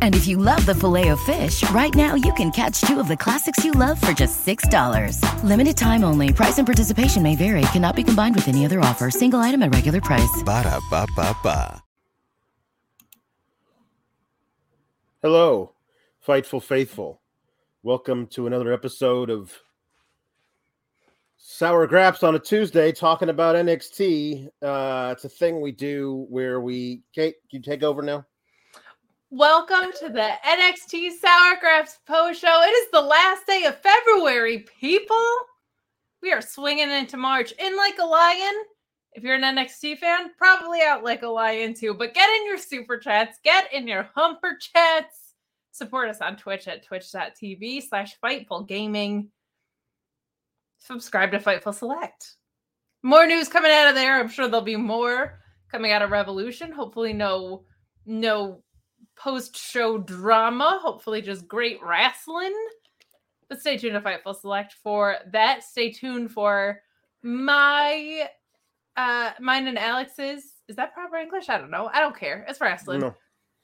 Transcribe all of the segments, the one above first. And if you love the Filet-O-Fish, right now you can catch two of the classics you love for just $6. Limited time only. Price and participation may vary. Cannot be combined with any other offer. Single item at regular price. Ba-da-ba-ba-ba. Hello, Fightful Faithful. Welcome to another episode of Sour Graps on a Tuesday, talking about NXT. It's a thing we do where we... Kate, you take over now? Welcome to the NXT Sour Graps post show. It is the last day of February, people. We are swinging into March in like a lion. If you're an NXT fan, probably out like a lion too, but get in your super chats, get in your humper chats, support us on Twitch at twitch.tv/Fightful Gaming. Subscribe to Fightful Select. More news coming out of there. I'm sure there'll be more coming out of Revolution. Hopefully no post-show drama. Hopefully just great wrestling. But stay tuned to Fightful Select for that. Stay tuned for my... mine and Alex's, is that proper English? I don't know. I don't care. It's wrestling. No.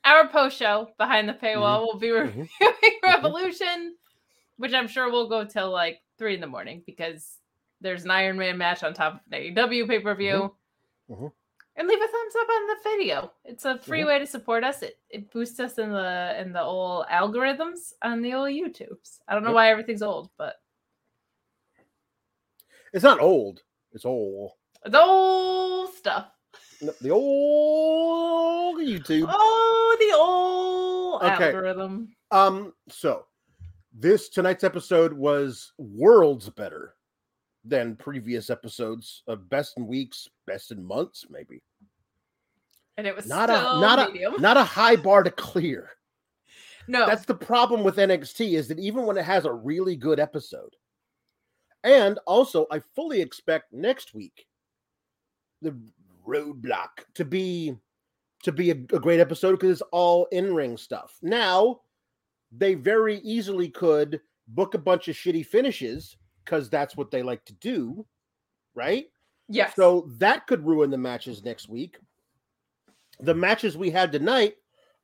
Our post-show, Behind the Paywall, will be reviewing Revolution, which I'm sure will go till like 3 in the morning because there's an Iron Man match on top of an AEW pay-per-view. And leave a thumbs up on the video. It's a free way to support us. It boosts us in the old algorithms on the old YouTubes. I don't know why everything's old, but... It's not old. It's old. The old stuff. The old YouTube. Oh, the old algorithm. So, tonight's episode was worlds better than previous episodes of best in weeks, best in months, maybe. And it was not a high bar to clear. No, that's the problem with NXT is that even when it has a really good episode, and also I fully expect next week the Roadblock to be a great episode because it's all in-ring stuff. Now, they very easily could book a bunch of shitty finishes because that's what they like to do, right? Yes. So that could ruin the matches next week. The matches we had tonight,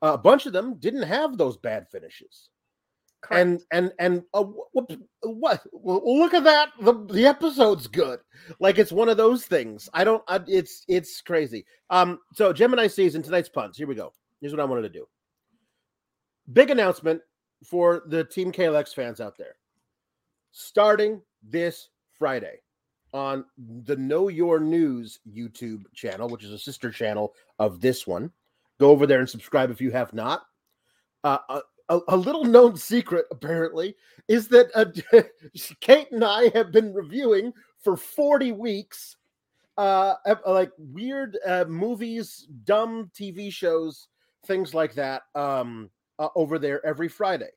a bunch of them didn't have those bad finishes. Correct. And what? Well, look at that. The episode's good. Like it's one of those things. It's crazy. So Gemini season, tonight's puns. Here we go. Here's what I wanted to do. Big announcement for the Team KLX fans out there. Starting this Friday on the Know Your News YouTube channel, which is a sister channel of this one. Go over there and subscribe if you have not. A little known secret, apparently, is that Kate and I have been reviewing for 40 weeks, like weird movies, dumb TV shows, things like that, over there every Friday.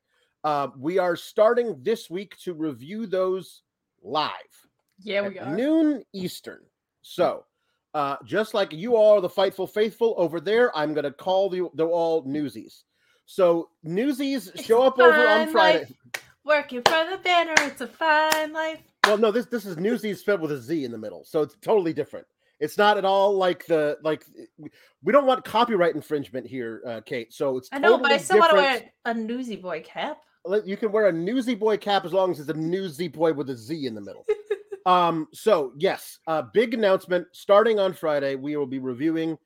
We are starting this week to review those live. Yeah, we are. Noon Eastern. So, just like you all are the Fightful Faithful over there, I'm going to call the all newsies. So Newsies show up over on Friday. Life. Working for the banner, it's a fine life. Well, no, this is Newsies spelled with a Z in the middle, so it's totally different. It's not at all like the, like, we don't want copyright infringement here, Kate. So it's totally different. I know, but I still want to wear a Newsy Boy cap. You can wear a Newsy Boy cap as long as it's a Newsy Boy with a Z in the middle. So yes, big announcement starting on Friday. We will be reviewing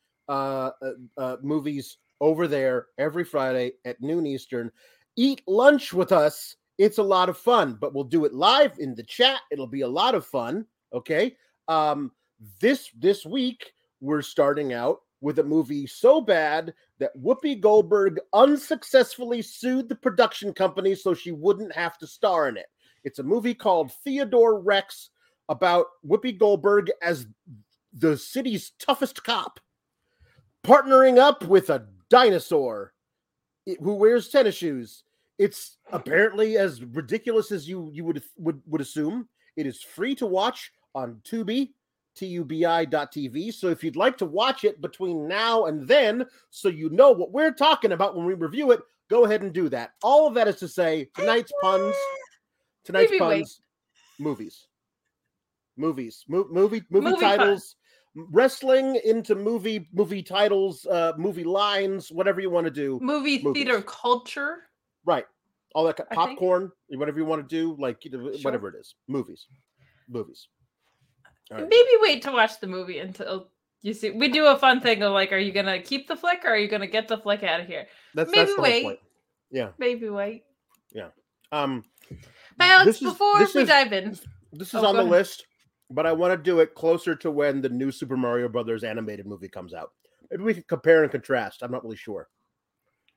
movies over there every Friday at noon Eastern. Eat lunch with us. It's a lot of fun, but we'll do it live in the chat. It'll be a lot of fun. Okay. This week we're starting out with a movie so bad that Whoopi Goldberg unsuccessfully sued the production company so she wouldn't have to star in it. It's a movie called Theodore Rex about Whoopi Goldberg as the city's toughest cop, partnering up with a dinosaur who wears tennis shoes. It's apparently as ridiculous as you would assume. It is free to watch on Tubi, tubi.tv. So if you'd like to watch it between now and then, so you know what we're talking about when we review it, go ahead and do that. All of that is to say, tonight's puns, movie titles, puns. Wrestling into movie titles, movie lines, whatever you want to do. Movies. Theater culture. Right. All that popcorn, whatever you want to do, like whatever it is. Movies. Right. Maybe wait to watch the movie until you see. We do a fun thing of like, are you going to keep the flick or are you going to get the flick out of here? That's the whole point. Yeah. Maybe wait. Yeah. Alex, dive in. This is on the list, but I want to do it closer to when the new Super Mario Brothers animated movie comes out. Maybe we could compare and contrast. I'm not really sure.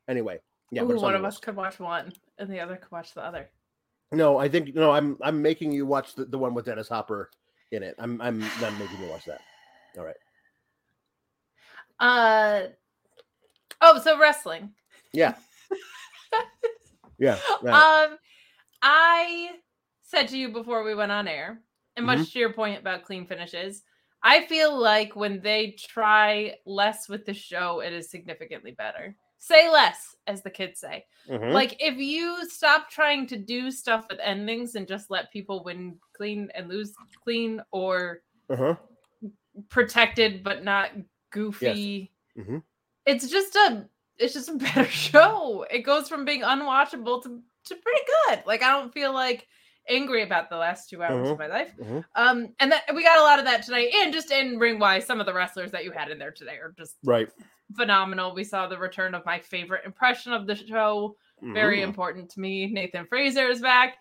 Anyway. Yeah, one of us could watch one and the other could watch the other. No, I think I'm making you watch the one with Dennis Hopper in it. I'm making you watch that. All right. So wrestling. Yeah. Yeah. Right. I said to you before we went on air, and much to your point about clean finishes, I feel like when they try less with the show, it is significantly better. Say less, as the kids say. Mm-hmm. Like, if you stop trying to do stuff with endings and just let people win clean and lose clean or protected but not goofy, yes. It's just a better show. It goes from being unwatchable to pretty good. Like, I don't feel like angry about the last 2 hours of my life. And that we got a lot of that tonight. And just in ring-wise, some of the wrestlers that you had in there today are just phenomenal. We saw the return of my favorite impression of the show. Very important to me. Nathan Frazer is back.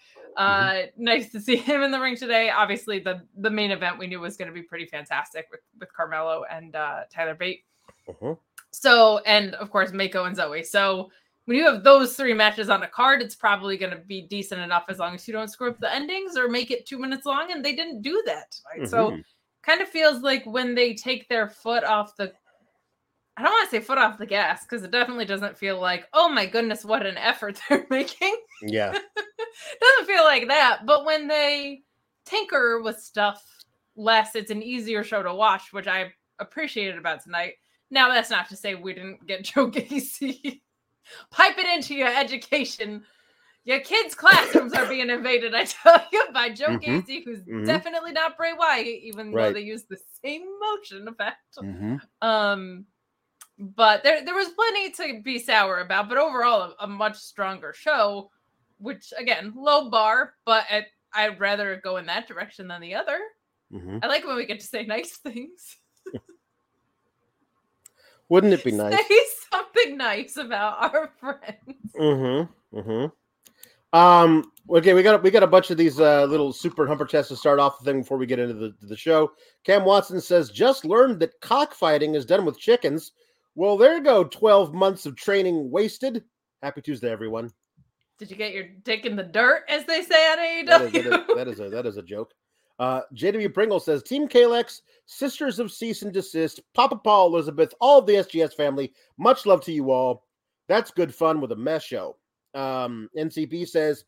Nice to see him in the ring today. Obviously, the main event we knew was going to be pretty fantastic with Carmelo and Tyler Bate. So, and of course, Mako and Zoe. So when you have those three matches on a card, it's probably going to be decent enough as long as you don't screw up the endings or make it 2 minutes long. And they didn't do that. Right? So kind of feels like when they take their foot off the, I don't want to say foot off the gas, because it definitely doesn't feel like, oh my goodness, what an effort they're making. Yeah. Doesn't feel like that. But when they tinker with stuff less, it's an easier show to watch, which I appreciated about tonight. Now, that's not to say we didn't get Joe Gacy. Pipe it into your education. Your kids' classrooms are being invaded, I tell you, by Joe Gacy, who's definitely not Bray Wyatt, even though they use the same motion effect. But there was plenty to be sour about, but overall, a much stronger show, which, again, low bar, but I'd rather go in that direction than the other. I like when we get to say nice things. Wouldn't it be nice? Say something nice about our friends. Okay, we got a bunch of these little super humper tests to start off the thing before we get into the show. Cam Watson says, just learned that cockfighting is done with chickens. Well, there you go. 12 months of training wasted. Happy Tuesday, everyone. Did you get your dick in the dirt, as they say at AEW? That is a joke. JW Pringle says, Team Kalex, Sisters of Cease and Desist, Papa Paul, Elizabeth, all of the SGS family. Much love to you all. That's good fun with a mess show. NCP says,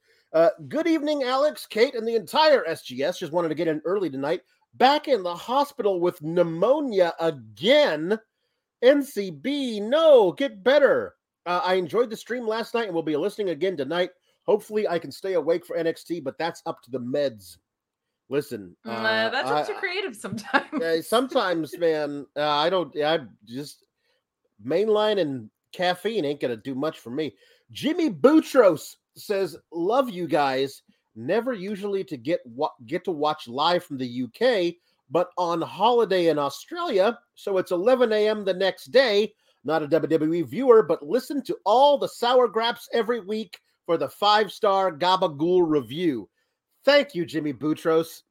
good evening, Alex, Kate, and the entire SGS. Just wanted to get in early tonight. Back in the hospital with pneumonia again. NCB, no, get better. I enjoyed the stream last night and will be listening again tonight. Hopefully I can stay awake for NXT, but that's up to the meds. Listen, that's up to creative sometimes. Sometimes, man, I just mainline and caffeine ain't going to do much for me. Jimmy Boutros says, love you guys. Never usually to get to watch live from the UK, but on holiday in Australia. So it's 11 a.m. the next day. Not a WWE viewer, but listen to all the sour graps every week for the 5-star Gabagool review. Thank you, Jimmy Boutros.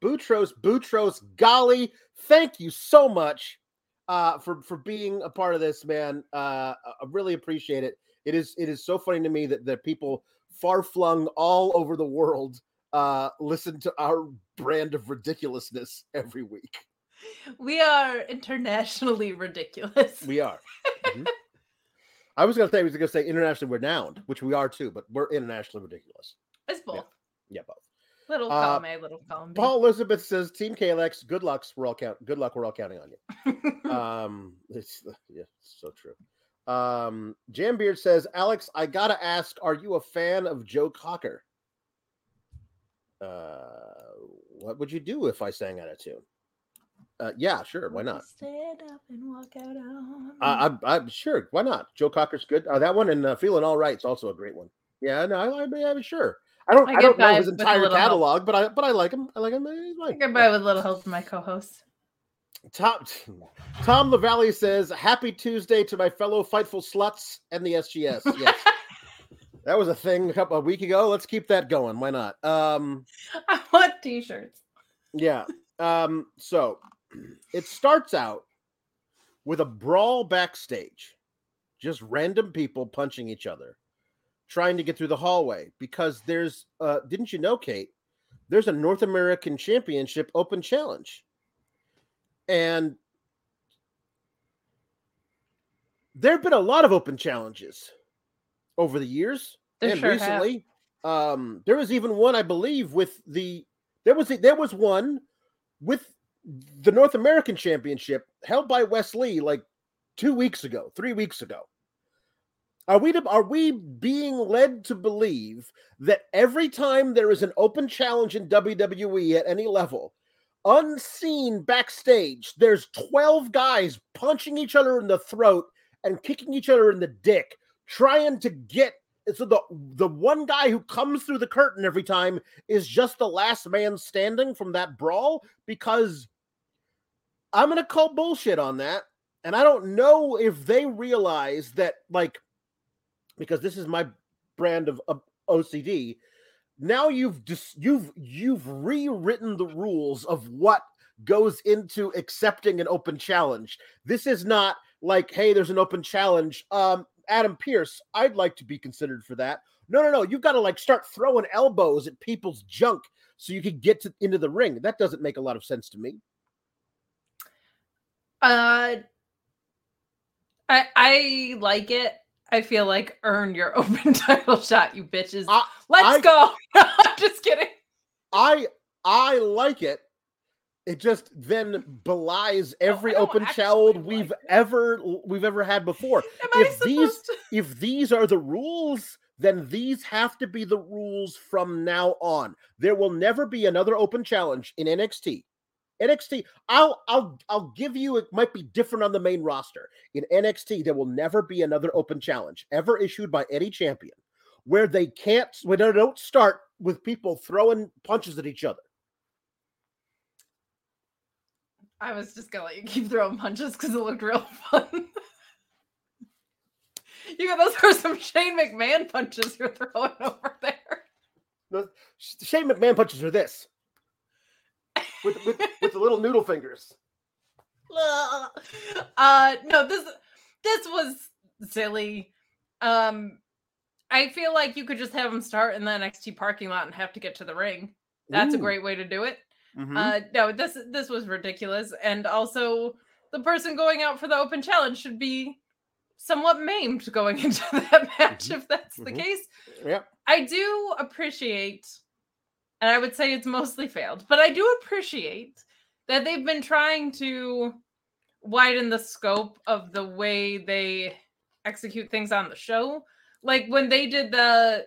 Boutros, golly, thank you so much for being a part of this, man. I really appreciate it. It is so funny to me that people far-flung all over the world listen to our brand of ridiculousness every week. We are internationally ridiculous. We are. Mm-hmm. I was going to say internationally renowned, which we are too, but we're internationally ridiculous. It's both. Yeah, both. Little column A, little column B. Paul Elizabeth says, Team KLX, good luck. We're all counting on you. It's so true. Jambeard says, Alex, I got to ask, are you a fan of Joe Cocker? What would you do if I sang out of tune? Yeah, sure. Why not? Stand up and walk out on. I'm sure. Why not? Joe Cocker's good. That one and Feeling All Right is also a great one. Yeah, no, I'm sure. I don't know his entire catalog, but I like him. I get by with a little help from my co-host. Tom LaValle says, "Happy Tuesday to my fellow Fightful sluts and the SGS." Yes, that was a thing a week ago. Let's keep that going. Why not? I want t-shirts. Yeah. So it starts out with a brawl backstage, just random people punching each other, trying to get through the hallway because there's didn't you know, Kate, there's a North American Championship Open Challenge. And there have been a lot of open challenges over the years recently. There was even one, I believe, there was one with the North American Championship held by Wes Lee like 3 weeks ago. Are we being led to believe that every time there is an open challenge in WWE at any level, unseen backstage, there's 12 guys punching each other in the throat and kicking each other in the dick, trying to get so the one guy who comes through the curtain every time is just the last man standing from that brawl? Because I'm gonna call bullshit on that, and I don't know if they realize that, like. Because this is my brand of OCD. Now you've rewritten the rules of what goes into accepting an open challenge. This is not like, hey, there's an open challenge. Adam Pierce, I'd like to be considered for that. No. You've got to start throwing elbows at people's junk so you can get into the ring. That doesn't make a lot of sense to me. I like it. I feel like earn your open title shot, you bitches. Let's go. I'm just kidding. I like it. It just then belies every open challenge we've ever had before. If these are the rules, then these have to be the rules from now on. There will never be another open challenge in NXT. NXT, I'll give you, it might be different on the main roster. In NXT, there will never be another open challenge ever issued by any champion where they don't start with people throwing punches at each other. I was just going to let you keep throwing punches because it looked real fun. Those are some Shane McMahon punches you're throwing over there. The Shane McMahon punches are this. With the little noodle fingers. No, this was silly. I feel like you could just have them start in the NXT parking lot and have to get to the ring. That's a great way to do it. Mm-hmm. No, this was ridiculous. And also, the person going out for the open challenge should be somewhat maimed going into that match, if that's the case. Yep. I do appreciate... And I would say it's mostly failed. But I do appreciate that they've been trying to widen the scope of the way they execute things on the show. Like when they did the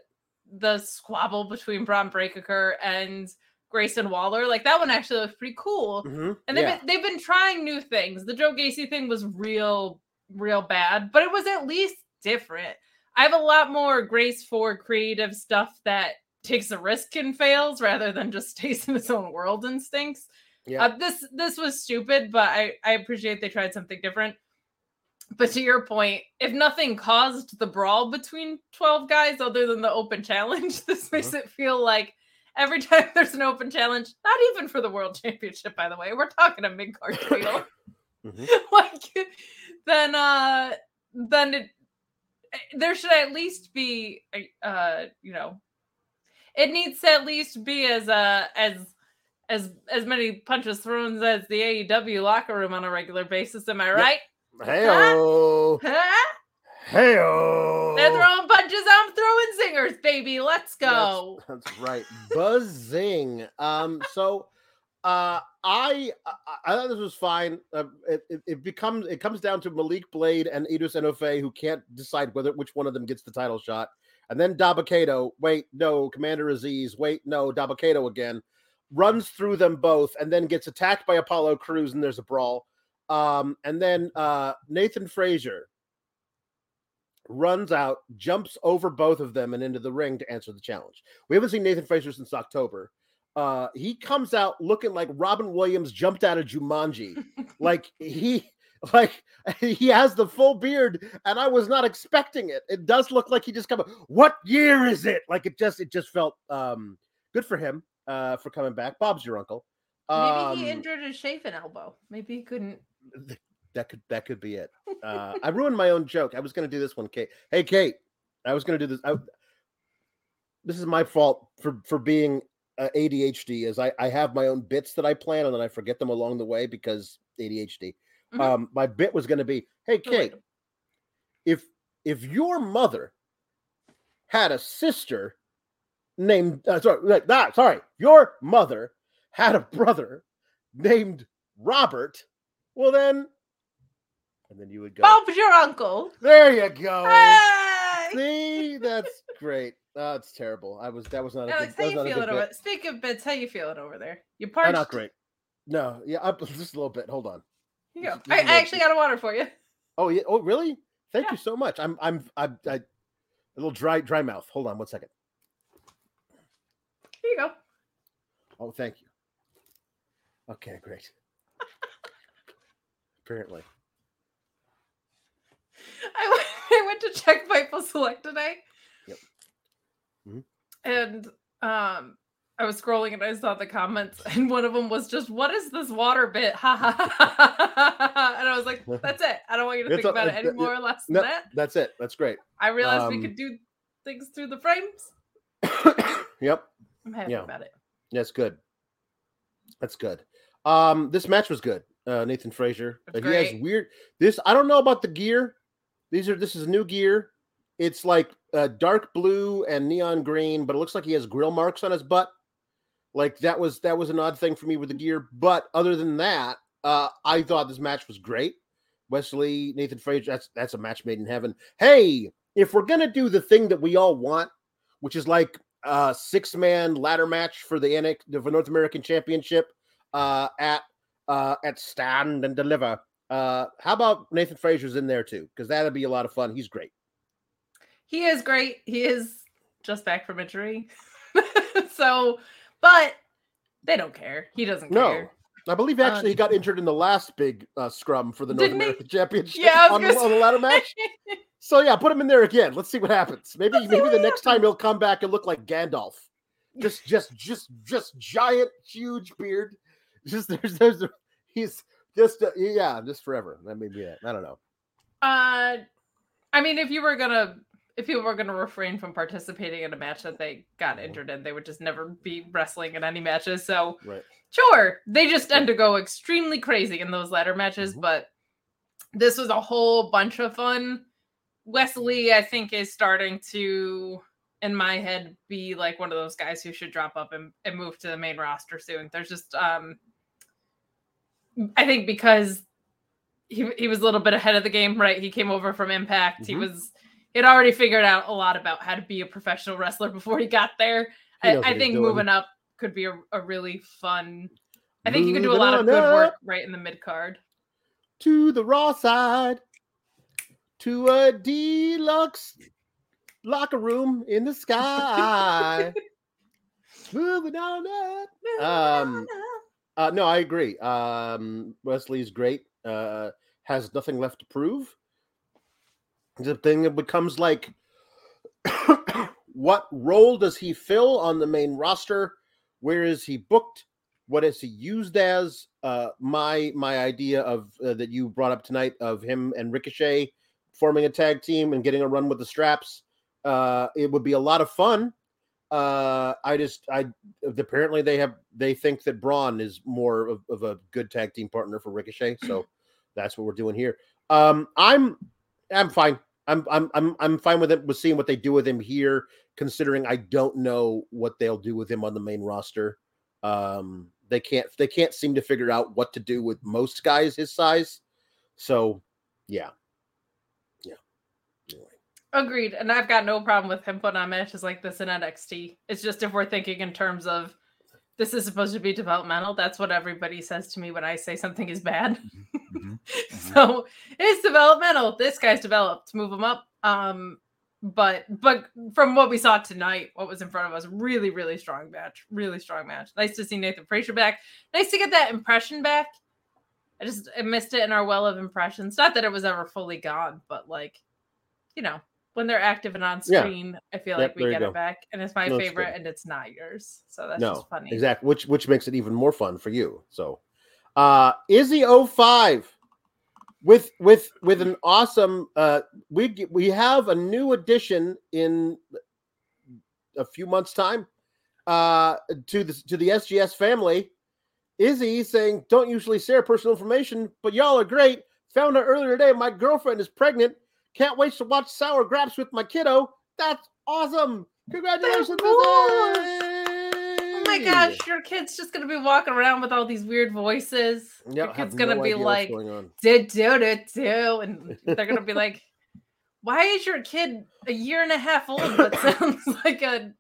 squabble between Bron Breakker and Grayson Waller. Like, that one actually looks pretty cool. Mm-hmm. And they've been trying new things. The Joe Gacy thing was real bad, but it was at least different. I have a lot more grace for creative stuff that takes a risk and fails rather than just stays in its own world and stinks. Yeah. This was stupid, but I appreciate they tried something different. But to your point, if nothing caused the brawl between 12 guys other than the open challenge, this makes it feel like every time there's an open challenge, not even for the world championship, by the way, we're talking a mid-card title. Mm-hmm. Like, then there should at least be, it needs to at least be as many punches thrown as the AEW locker room on a regular basis. Am I right? Yep. Hey-o. Huh? Hey-o. They're throwing punches, I'm throwing zingers, baby. Let's go. That's right. Buzzing. I thought this was fine. It comes down to Malik Blade and Idris Enofe, who can't decide which one of them gets the title shot. And then Dabakato, wait, no, Commander Aziz, wait, no, Dabakato again, runs through them both and then gets attacked by Apollo Crews and there's a brawl. And then Nathan Frazer runs out, jumps over both of them and into the ring to answer the challenge. We haven't seen Nathan Frazer since October. He comes out looking like Robin Williams jumped out of Jumanji. He has the full beard, and I was not expecting it. It does look like he just come up. What year is it? Like, it just felt good for him for coming back. Bob's your uncle. Maybe he injured his shaven elbow. Maybe he couldn't. That could be it. I ruined my own joke. I was going to do this one, Kate. Hey, Kate. I was going to do this. This is my fault for being ADHD. Is I have my own bits that I plan, and then I forget them along the way because ADHD. Mm-hmm. My bit was going to be, hey, Kate, if your mother had a sister named, your mother had a brother named Robert, well then, and then you would go, Bob's your uncle. There you go. Hey! See, that's great. That's terrible. Speak of bits, how you feeling over there? You parched? I'm not great. No, yeah, just a little bit. Hold on. You go. I actually got a water for you. Oh yeah. Oh really? Thank you so much. I'm a little dry mouth. Hold on one second. Here you go. Oh, thank you. Okay, great. Apparently. I went to check Fightful Select today. Yep. Mm-hmm. And I was scrolling and I saw the comments, and one of them was just, "What is this water bit?" Ha ha ha ha! And I was like, "That's it. I don't want you to think about it anymore, less than that." That's it. That's great. I realized we could do things through the frames. Yep. I'm happy about it. That's good. That's good. This match was good. Nathan Frazer. He has weird. This, I don't know about the gear. This is new gear. It's like dark blue and neon green, but it looks like he has grill marks on his butt. Like, that was an odd thing for me with the gear. But other than that, I thought this match was great. Wes Lee, Nathan Frazer, that's a match made in heaven. Hey, if we're going to do the thing that we all want, which is like a six-man ladder match for the NXT, for North American Championship at Stand and Deliver, how about Nathan Frazer's in there too? Because that'll be a lot of fun. He's great. He is great. He is just back from injury. So... But they don't care. He doesn't care. No, I believe actually he got injured in the last big scrum for the North American Championship on the ladder match. So yeah, put him in there again. Let's see what happens. Maybe the next time he'll come back and look like Gandalf. Just giant, huge beard. Just forever. That may be it. I don't know. I mean, if people were going to refrain from participating in a match that they got injured in, they would just never be wrestling in any matches. So, sure, they just tend to go extremely crazy in those ladder matches. Mm-hmm. But this was a whole bunch of fun. Wes Lee, I think, is starting to, in my head, be like one of those guys who should drop up and move to the main roster soon. There's just, I think, because he was a little bit ahead of the game, right? He came over from Impact. Mm-hmm. It already figured out a lot about how to be a professional wrestler before he got there. I think moving up could be a really fun. I think you could do a lot of good work right in the mid card. To the Raw side, to a deluxe locker room in the sky. Moving on up. No, I agree. Wes Lee's great. Has nothing left to prove. The thing that becomes like, what role does he fill on the main roster? Where is he booked? What is he used as? My idea of that you brought up tonight of him and Ricochet forming a tag team and getting a run with the straps. It would be a lot of fun. Apparently they think that Braun is more of a good tag team partner for Ricochet, so that's what we're doing here. I'm fine. I'm fine with it. With seeing what they do with him here, considering I don't know what they'll do with him on the main roster. They can't seem to figure out what to do with most guys his size. So, yeah. Anyway. Agreed. And I've got no problem with him putting on matches like this in NXT. It's just if we're thinking in terms of this is supposed to be developmental. That's what everybody says to me when I say something is bad. Mm-hmm. So it's developmental. This guy's developed. Move him up. But from what we saw tonight, what was in front of us, really, really strong match. Really strong match. Nice to see Nathan Frazer back. Nice to get that impression back. I missed it in our well of impressions. Not that it was ever fully gone, but like, you know, when they're active and on screen, yeah. I feel like we get it back. And it's my favorite, it's and it's not yours. So that's just funny. Exactly. Which makes it even more fun for you. So Izzy 05 with an awesome we have a new addition in a few months' time to the SGS family. Izzy saying, don't usually share personal information, but y'all are great. Found out earlier today my girlfriend is pregnant. Can't wait to watch Sour Graps with my kiddo. That's awesome. Congratulations. Cool. Oh my gosh, your kid's just going to be walking around with all these weird voices. Yep, your kid's going to be like, do. And they're going to be like, why is your kid a year and a half old but sounds like a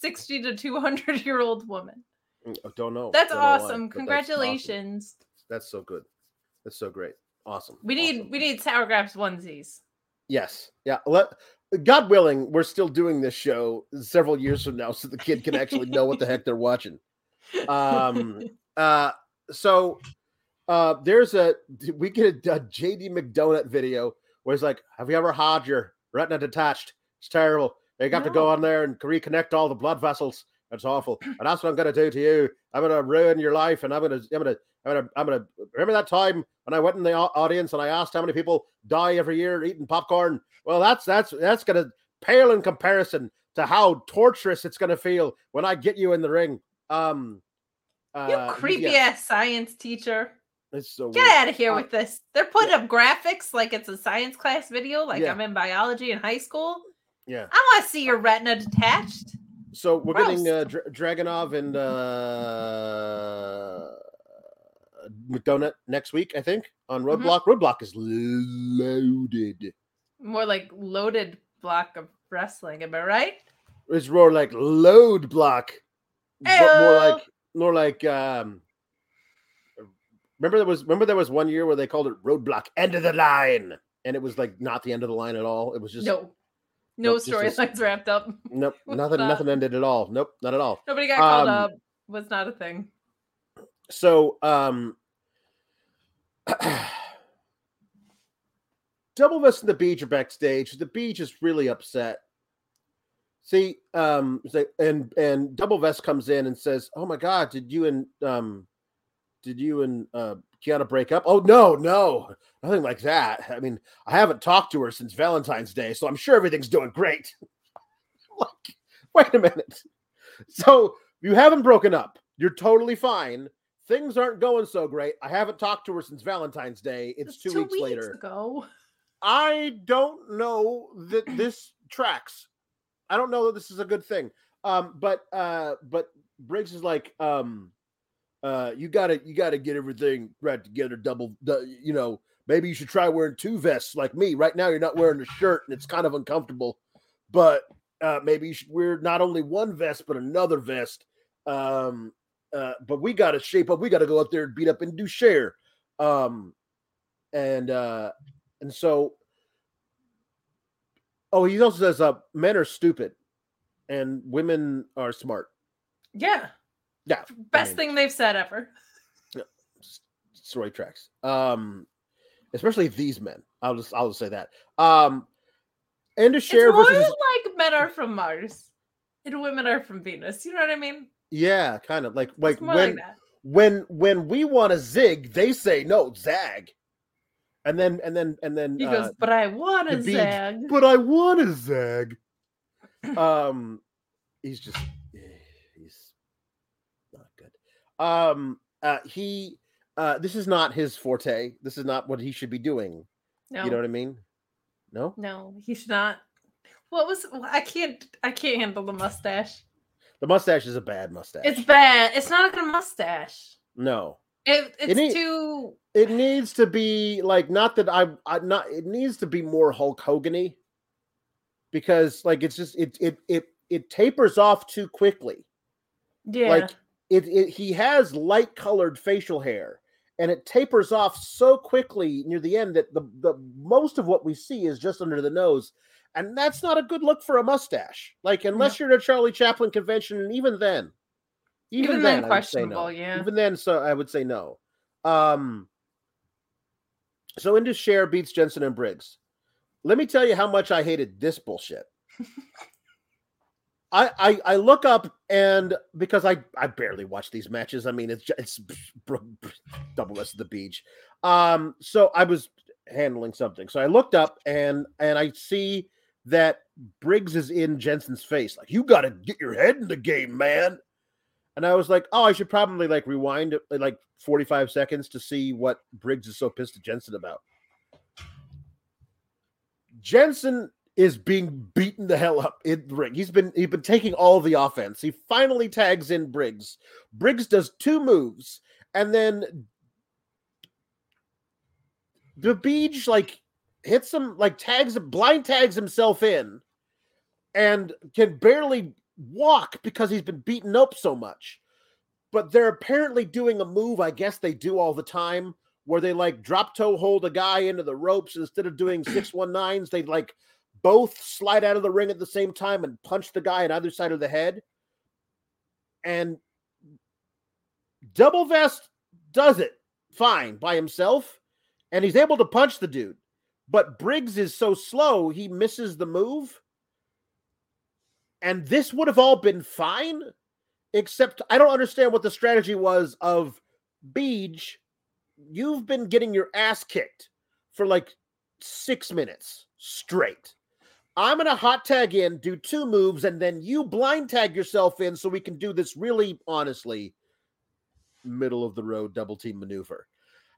60 to 200-year-old woman? I don't know. That's awesome. Congratulations. That's so good. That's so great. Awesome. We need Sour Graps onesies. Yes. Yeah. God willing, we're still doing this show several years from now so the kid can actually know what the heck they're watching. So we get a JD McDonut video where it's like, have you ever had your retina detached? It's terrible. They got to go on there and reconnect all the blood vessels. That's awful. And that's what I'm going to do to you. I'm going to ruin your life. And I'm going to remember that time when I went in the audience and I asked how many people die every year eating popcorn. Well, that's going to pale in comparison to how torturous it's going to feel when I get you in the ring. You creepy ass science teacher. It's so get weird. Out of here with this. They're putting up graphics like it's a science class video. Like I'm in biology in high school. Yeah. I want to see your retina detached. So we're getting Dragunov and McDonut next week, I think, on Roadblock. Mm-hmm. Roadblock is loaded. More like loaded block of wrestling, am I right? It's more like load block. But more like remember there was one year where they called it Roadblock End of the Line, and it was like not the end of the line at all. It was just no storylines wrapped up. Nope. Nothing ended at all. Nope. Not at all. Nobody got called up. Was not a thing. So, Double Vest and the Beach are backstage. The Beach is really upset. See, and Double Vest comes in and says, "Oh my God, did you and Kiana break up?" "Oh no, nothing like that. I mean, I haven't talked to her since Valentine's Day, so I'm sure everything's doing great." Like, wait a minute. So you haven't broken up. You're totally fine. Things aren't going so great. I haven't talked to her since Valentine's Day. It's two weeks later. Ago. I don't know that this tracks. I don't know that this is a good thing. But Briggs is like, you gotta get everything right together. Maybe you should try wearing two vests like me. Right now, you're not wearing a shirt and it's kind of uncomfortable, but maybe you should wear not only one vest, but another vest. But we got to shape up. We got to go up there and beat up and do share. And so, oh, he also says, men are stupid and women are smart. Yeah. Yeah. Best thing they've said ever. Yeah. Story tracks. Especially these men. I'll just say that. And to share it's more versus like men are from Mars and women are from Venus. You know what I mean? Yeah, kind of like when we want to zig, they say no, zag, and then he goes, but I want to zag, but I want to zag. He's not good. This is not his forte. This is not what he should be doing. No. You know what I mean? No, he should not. What was I can't handle the mustache. The mustache is a bad mustache. It's bad. It's not a good mustache. No. It's too. It needs to be like not that I'm not. It needs to be more Hulk Hogan-y, because like it's just it tapers off too quickly. Yeah. Like he has light colored facial hair, and it tapers off so quickly near the end that the most of what we see is just under the nose. And that's not a good look for a mustache. Like, unless you're at a Charlie Chaplin convention, and even then questionable, no. Yeah. Even then, so I would say no. So into Cher beats Jensen and Briggs. Let me tell you how much I hated this bullshit. I look up and because I barely watch these matches. I mean, it's double S to the beach. So I was handling something. So I looked up and I see that Briggs is in Jensen's face. Like, you got to get your head in the game, man. And I was like, oh, I should probably like rewind like 45 seconds to see what Briggs is so pissed at Jensen about. Jensen is being beaten the hell up in the ring. He's been taking all the offense. He finally tags in Briggs. Briggs does two moves and then the beach like hits him, like blind tags himself in and can barely walk because he's been beaten up so much. But they're apparently doing a move, I guess they do all the time, where they like drop toe hold a guy into the ropes. Instead of doing 619s, they like both slide out of the ring at the same time and punch the guy on either side of the head. And Double Vest does it fine by himself. And he's able to punch the dude. But Briggs is so slow, he misses the move. And this would have all been fine, except I don't understand what the strategy was of, Beej, you've been getting your ass kicked for like 6 minutes straight. I'm going to hot tag in, do two moves, and then you blind tag yourself in so we can do this really, honestly, middle of the road double team maneuver.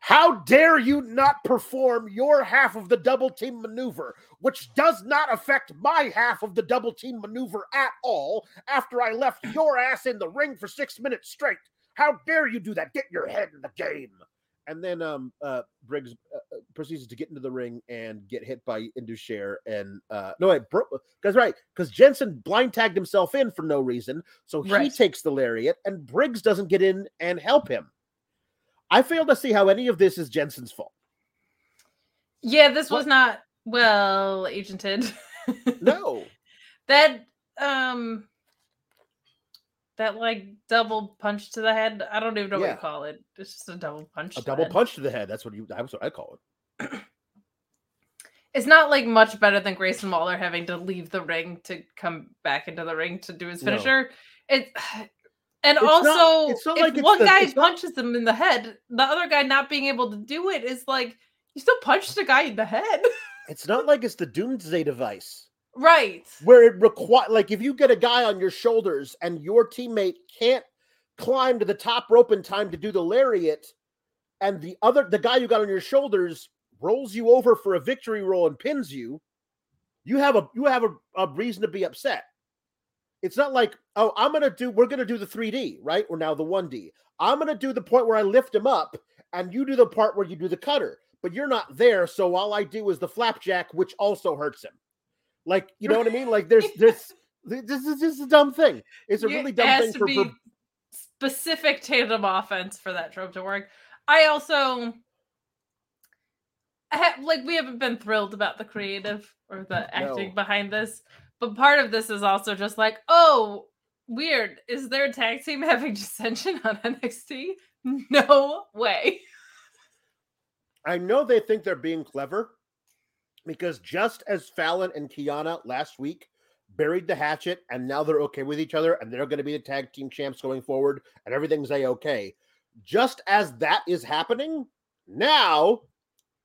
How dare you not perform your half of the double team maneuver, which does not affect my half of the double team maneuver at all after I left your ass in the ring for 6 minutes straight. How dare you do that? Get your head in the game. And then Briggs proceeds to get into the ring and get hit by Indusher. And because Jensen blind tagged himself in for no reason. So he takes the lariat and Briggs doesn't get in and help him. I fail to see how any of this is Jensen's fault. Yeah, this was not well agented. No. That like double punch to the head. I don't even know what you call it. It's just a double punch. Punch to the head. That's what I call it. It's not like much better than Grayson Waller having to leave the ring to come back into the ring to do his finisher. No. If one guy punches them in the head, the other guy not being able to do it is like, you still punched the guy in the head. It's not like it's the Doomsday device. Right. Where it requires, like, if you get a guy on your shoulders and your teammate can't climb to the top rope in time to do the lariat, and the guy you got on your shoulders rolls you over for a victory roll and pins you, you have a reason to be upset. It's not like, oh, we're going to do the 3D, right? Or now the 1D. I'm going to do the point where I lift him up and you do the part where you do the cutter, but you're not there. So all I do is the flapjack, which also hurts him. Like, you know what I mean? Like this is just a dumb thing. It's a really dumb thing for specific tandem offense for that trope to work. I also, we haven't been thrilled about the creative or the acting behind this, but part of this is also just like, oh, weird. Is there a tag team having dissension on NXT? No way. I know they think they're being clever because just as Fallon and Kiana last week buried the hatchet and now they're okay with each other and they're going to be the tag team champs going forward and everything's a-okay. Just as that is happening, now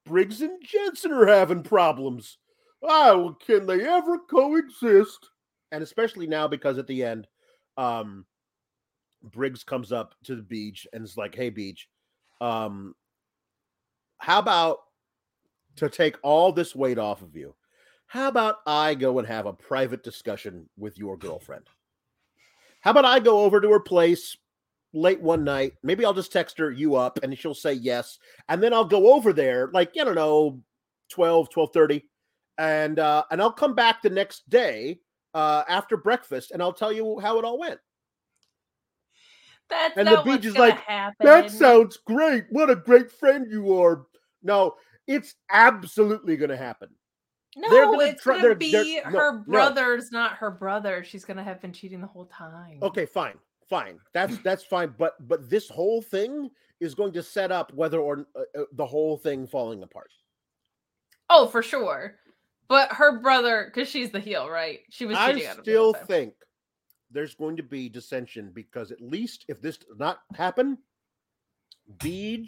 Briggs and Jensen are having problems. Oh, can they ever coexist? And especially now because at the end, Briggs comes up to the beach and is like, hey, Beach, how about to take all this weight off of you? How about I go and have a private discussion with your girlfriend? How about I go over to her place late one night? Maybe I'll just text her, you up, and she'll say yes. And then I'll go over there, like, I don't know, 12:30. And I'll come back the next day after breakfast, and I'll tell you how it all went. That's and the Beach is like, happen. That sounds great. What a great friend you are. No, it's absolutely going to happen. No, it's going to be her brother's not her brother. She's going to have been cheating the whole time. Okay, fine. That's fine. But this whole thing is going to set up whether or the whole thing falling apart. Oh, for sure. But her brother, because she's the heel, right? She was cheating on him. I still think there's going to be dissension because at least if this does not happen, Beej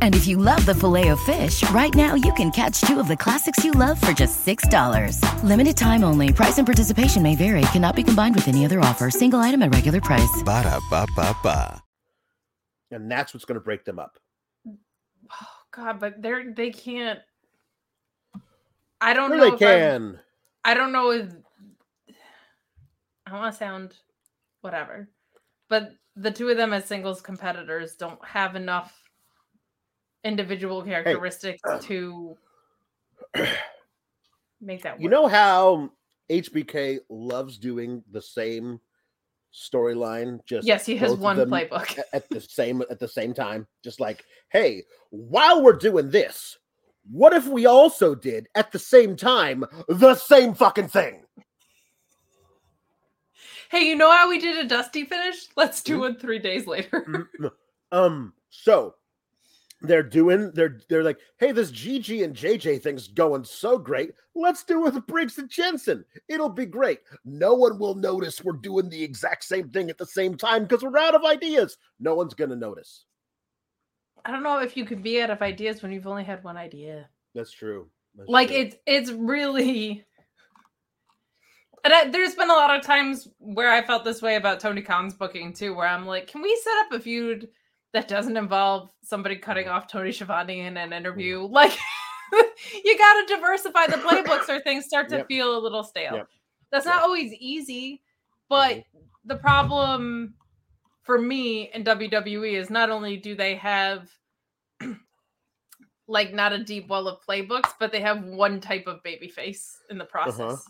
And if you love the Filet-O-Fish, right now you can catch two of the classics you love for just $6. Limited time only. Price and participation may vary. Cannot be combined with any other offer. Single item at regular price. Ba-da-ba-ba-ba. And that's what's going to break them up. Oh, God, but they can't. I don't know. They can. I don't know if I want to sound whatever, but the two of them as singles competitors don't have enough individual characteristics to make that work. You know how HBK loves doing the same storyline? Yes, he has one playbook at the same time. Just like, hey, while we're doing this, what if we also did, at the same time, the same fucking thing? Hey, you know how we did a dusty finish? Let's do one 3 days later. So they're like, hey, this Gigi and JJ thing's going so great. Let's do it with Briggs and Jensen. It'll be great. No one will notice we're doing the exact same thing at the same time because we're out of ideas. No one's going to notice. I don't know if you could be out of ideas when you've only had one idea. That's true. It's really... And there's been a lot of times where I felt this way about Tony Khan's booking, too, where I'm like, can we set up a feud that doesn't involve somebody cutting off Tony Schiavone in an interview? Like, you got to diversify the playbooks or things start to feel a little stale. Yep. That's not always easy, but the problem for me in WWE is not only do they have... like not a deep well of playbooks, but they have one type of babyface in the process.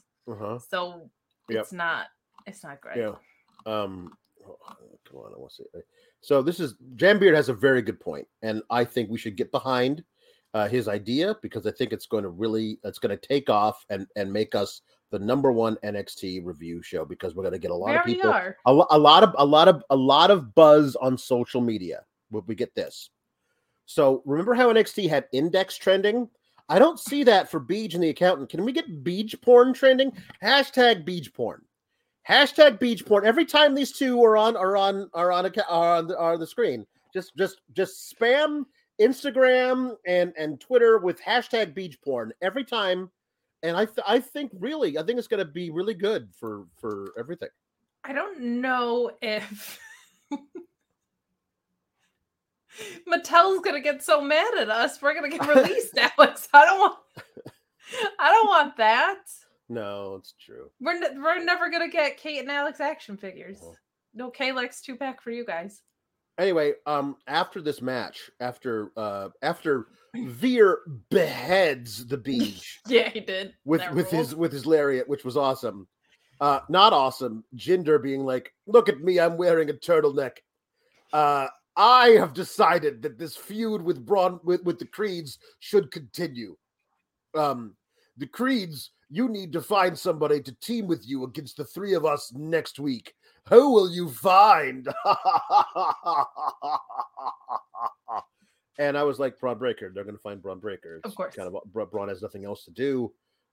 So it's not great. Yeah. Come on, I want to see it. So this is Jambeard has a very good point, and I think we should get behind his idea because I think it's going to take off and make us the number one NXT review show because we're going to get a lot of people, a lot of buzz on social media when we get this. So remember how NXT had index trending? I don't see that for Beej and the Accountant. Can we get Beej porn trending? Hashtag Beej porn. Hashtag Beej porn. Every time these two are on the screen, just spam Instagram and Twitter with hashtag Beej porn every time. And I think it's going to be really good for everything. I don't know if. Mattel's gonna get so mad at us. We're gonna get released, Alex. I don't want that. No, it's true. We're never gonna get Kate and Alex action figures. Oh. No Kalex 2-pack for you guys. Anyway, after this match, after Veer beheads the Beej. Yeah, he did with his lariat, which was awesome. Not awesome. Jinder being like, "Look at me, I'm wearing a turtleneck." I have decided that this feud with Bron with the Creeds should continue. The Creeds, you need to find somebody to team with you against the three of us next week. Who will you find? And I was like, Bron Breakker. They're going to find Bron Breakker. Of course. Kind of, Bron has nothing else to do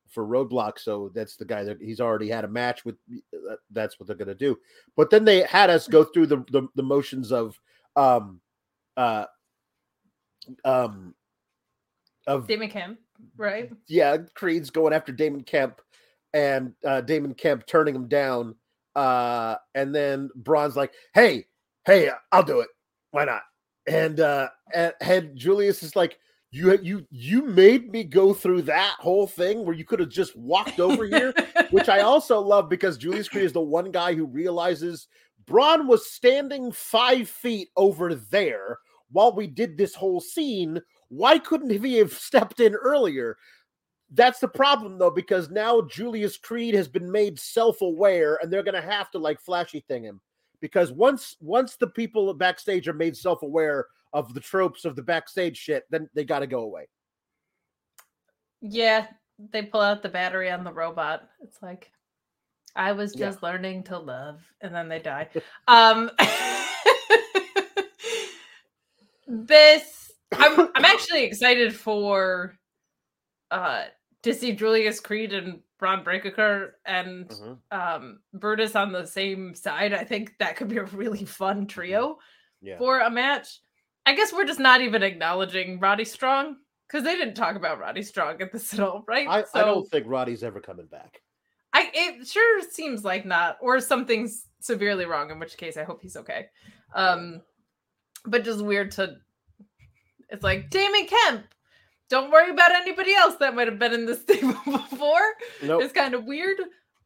for Roadblock, so that's the guy that he's already had a match with. That's what they're going to do. But then they had us go through the motions of of Damon Kemp, right? Yeah, Creed's going after Damon Kemp and Damon Kemp turning him down. And then Braun's like, hey, I'll do it. Why not? And Julius is like, you made me go through that whole thing where you could have just walked over here, which I also love because Julius Creed is the one guy who realizes Bron was standing 5 feet over there while we did this whole scene. Why couldn't he have stepped in earlier? That's the problem, though, because now Julius Creed has been made self-aware, and they're going to have to, flashy thing him. Because once the people backstage are made self-aware of the tropes of the backstage shit, then they got to go away. Yeah, they pull out the battery on the robot. It's like... I was just learning to love, and then they die. I'm actually excited for to see Julius Creed and Bron Breakker and Brutus on the same side. I think that could be a really fun trio for a match. I guess we're just not even acknowledging Roddy Strong because they didn't talk about Roddy Strong at this at all, right? I don't think Roddy's ever coming back. It sure seems like not, or something's severely wrong, in which case I hope he's okay. But just weird it's like, Damon Kemp, don't worry about anybody else that might have been in this stable before. Nope. It's kind of weird,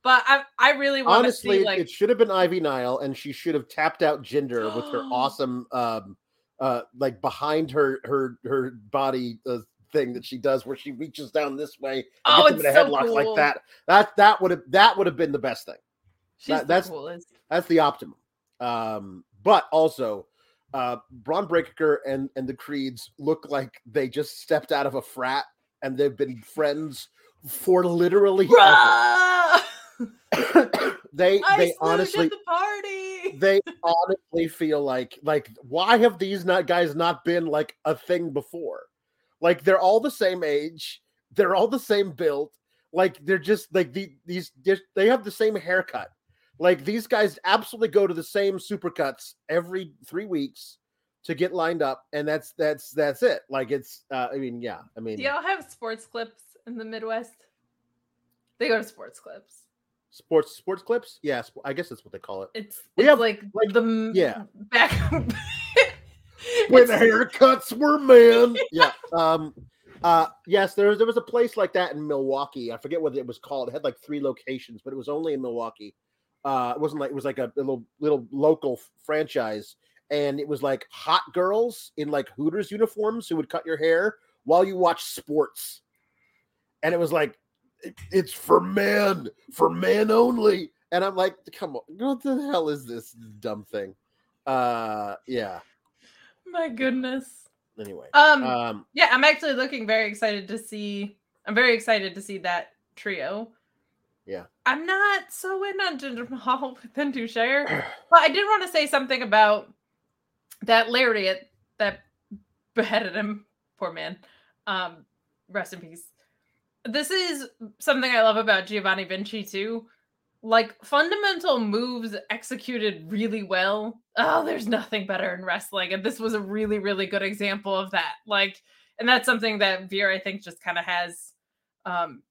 but I really want to see. Honestly, it should have been Ivy Nile, and she should have tapped out Jinder with her awesome, behind her body thing that she does where she reaches down this way and gets him in a headlock like that. That would have been the best thing. That's the optimum. But also Bron Breakker and the Creeds look like they just stepped out of a frat and they've been friends for literally they honestly feel like why have these guys not been like a thing before? Like, they're all the same age. They're all the same build. Like, they're just, like, they have the same haircut. Like, these guys absolutely go to the same supercuts every 3 weeks. to get lined up, and that's it. Like it's, do y'all have sports clips in the Midwest? They go to sports clips. Sports clips? Yeah, I guess that's what they call it. Back when the haircuts were man. Yeah. Yes, there was a place like that in Milwaukee. I forget what it was called. It had like 3 locations, but it was only in Milwaukee. It was like a little local franchise, and it was like hot girls in like Hooters uniforms who would cut your hair while you watch sports. And it was like, it's for men only. And I'm like, come on, what the hell is this dumb thing? Yeah. My goodness. Anyway. Yeah, I'm actually I'm very excited to see that trio. Yeah. I'm not so in on Jinder Mahal with Dushare. But I did want to say something about that lariat that beheaded him. Poor man. Rest in peace. This is something I love about Giovanni Vinci, too. Like, fundamental moves executed really well. Oh, there's nothing better in wrestling. And this was a really, really good example of that. Like, and that's something that Veer, I think, just kind of has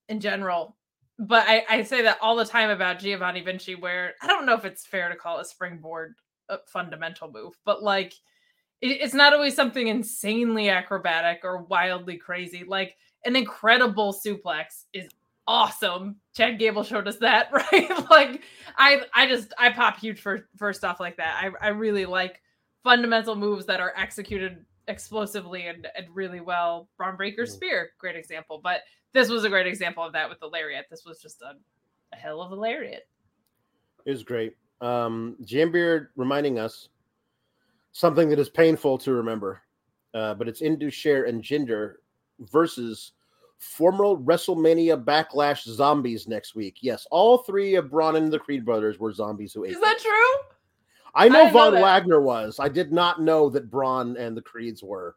in general. But I say that all the time about Giovanni Vinci, where I don't know if it's fair to call a springboard a fundamental move, but like, it's not always something insanely acrobatic or wildly crazy. Like, an incredible suplex is awesome. Chad Gable showed us that, right? Like, I pop huge for stuff like that. I really like fundamental moves that are executed explosively and really well. Bron Breakker spear, great example. But this was a great example of that with the lariat. This was just a hell of a lariat. It was great. Jambeard reminding us something that is painful to remember, but it's in Dushare and Jinder versus former WrestleMania Backlash zombies next week. Yes, all 3 of Bron and the Creed brothers were zombies who ate. Is that true? I know Von Wagner was. I did not know that Bron and the Creeds were.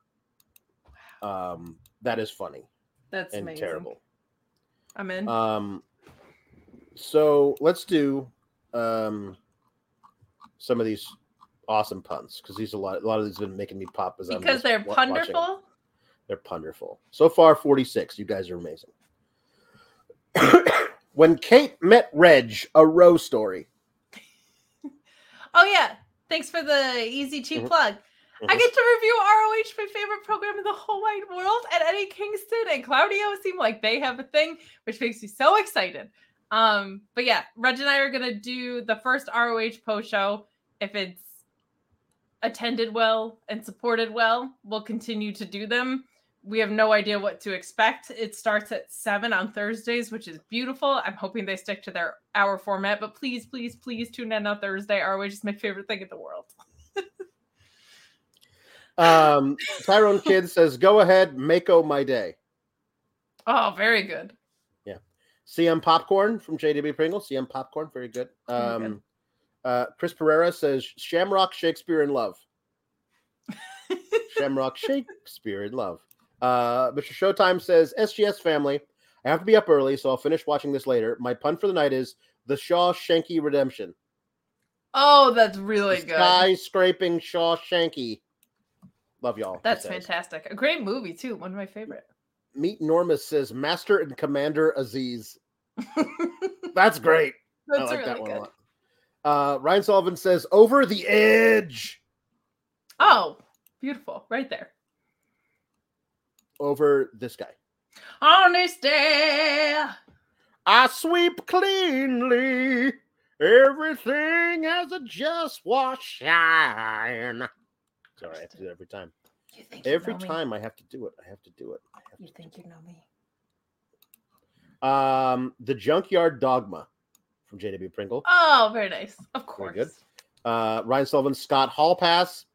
Wow. That is funny. That's amazing. Terrible. I'm in. So let's do some of these awesome puns, because these a lot of these have been making me pop because they're wonderful. Watching. They're wonderful. So far, 46. You guys are amazing. When Kate met Reg, a row story. Oh, yeah. Thanks for the easy, cheap plug. Mm-hmm. I get to review ROH, my favorite program in the whole wide world, and Eddie Kingston and Claudio seem like they have a thing, which makes me so excited. But yeah, Reg and I are going to do the first ROH post-show. If it's attended well and supported well, we'll continue to do them. We have no idea what to expect. It starts at 7 on Thursdays, which is beautiful. I'm hoping they stick to their hour format, but please, please, please tune in on Thursday. ROH is my favorite thing in the world. Tyrone Kidd says, go ahead, Mako my day. Oh, very good. Yeah. CM Popcorn from JW Pringle. CM Popcorn, very good. Good. Chris Pereira says, Shamrock, Shakespeare in love. Shamrock, Shakespeare in love. Mr. Showtime says, SGS family, I have to be up early, so I'll finish watching this later. My pun for the night is the Shawshanky Redemption. Oh, that's really good. Skyscraping Shawshanky. Love y'all. That's fantastic. A great movie, too. One of my favorite. Meet Normus says, Master and Commander Aziz. That's great. That's I like really that one good. A lot. Ryan Sullivan says, over the edge. Oh, beautiful. Right there. Over this guy. On this day, I sweep cleanly. Everything has a just wash shine. Sorry, I have to do it every time. I have to do it. You think you know me. The Junkyard Dogma. From JW Pringle. Oh, very nice. Of course. Very good. Ryan Sullivan, Scott Hall pass.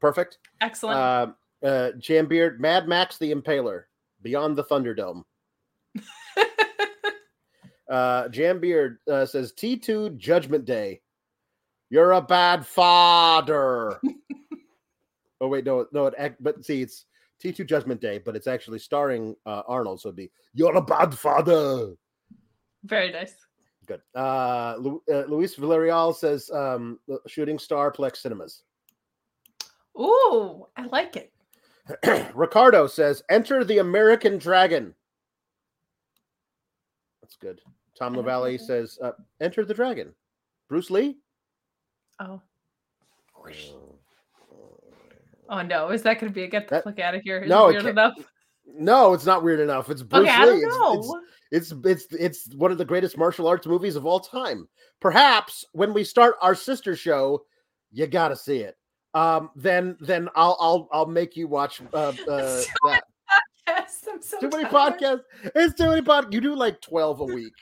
Perfect. Excellent. Jambeard, Mad Max the Impaler, Beyond the Thunderdome. Jambeard says, T2 Judgment Day. You're a bad father. Oh, wait, no. But see, it's T2 Judgment Day, but it's actually starring Arnold, so it'd be, you're a bad father. Very nice. Good. Luis Villarreal says, shooting star Plex Cinemas. Ooh, I like it. Ricardo says, "Enter the American Dragon." That's good. Tom LaValle says, "Enter the Dragon." Bruce Lee? Oh. Oh, no. Is that going to be a get the fuck out of here? No, weird enough? No, it's not weird enough. It's Bruce Lee. I don't know. It's one of the greatest martial arts movies of all time. Perhaps when we start our sister show, you got to see it. Then I'll make you watch that. Yes, I'm so tired. Podcasts. It's too many podcasts. You do like 12 a week.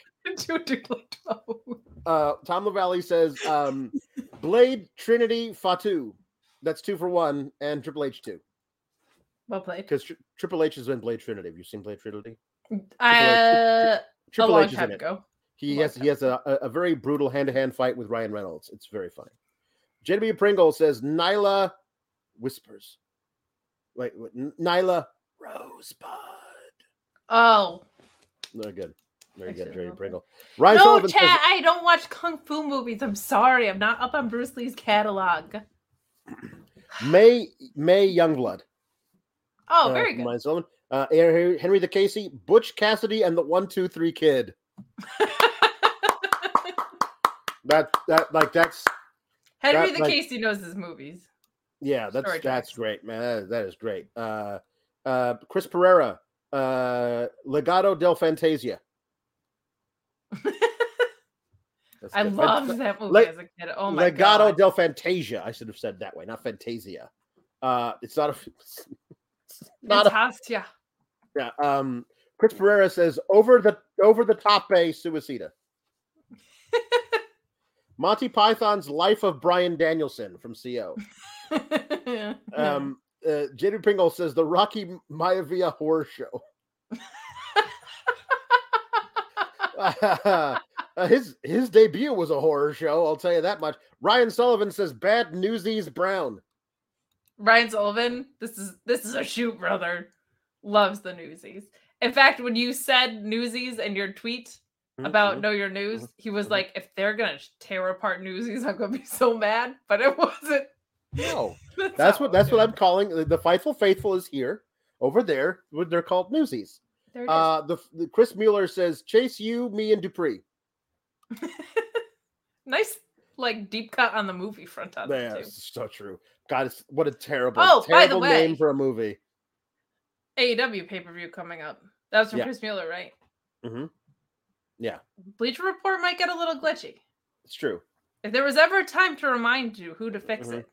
Tom LaValle says, Blade, Trinity, Fatu. That's 2 for 1, and Triple H 2. Well played. Because Triple H is in Blade Trinity. Have you seen Blade Trinity? Triple H is in it. He has a very brutal hand-to-hand fight with Ryan Reynolds. It's very funny. JW Pringle says, Nyla Whispers. Wait, Nyla Rosebud. Oh. Very good. Very good, Jerry Pringle. Ryan Sullivan says, I don't watch Kung Fu movies. I'm sorry. I'm not up on Bruce Lee's catalog. May Youngblood. Oh, very good. Ryan Sullivan. Henry the Casey, Butch Cassidy, and the 1, 2, 3 Kid. That's Henry the Casey knows his movies. Yeah, that's great, man. That is great. Chris Pereira, Legado del Fantasia. I loved that movie as a kid. Oh my god, Legado del Fantasia. I should have said that way, not Fantasia. It's not Fantasia. Yeah. Chris Pereira says over the tope suicida. Monty Python's Life of Brian Danielson from CO. JD Pringle says the Rocky Maivia horror show. His debut was a horror show, I'll tell you that much. Ryan Sullivan says Bad Newsies Brown. Ryan Sullivan, this is a shoot, brother. Loves the Newsies. In fact, when you said Newsies in your tweet about Know Your News, he was like, if they're gonna tear apart Newsies, I'm gonna be so mad. But it wasn't. No, that's what I'm calling the Fightful Faithful is here over there. They're called Newsies. The Chris Mueller says Chase you, me, and Dupree. Nice, like deep cut on the movie front on that. That's so true. God, what a terrible name for a movie. AEW pay-per-view coming up. That was from Chris Mueller, right? Mm-hmm. Yeah. Bleacher Report might get a little glitchy. It's true. If there was ever a time to remind you who to fix it,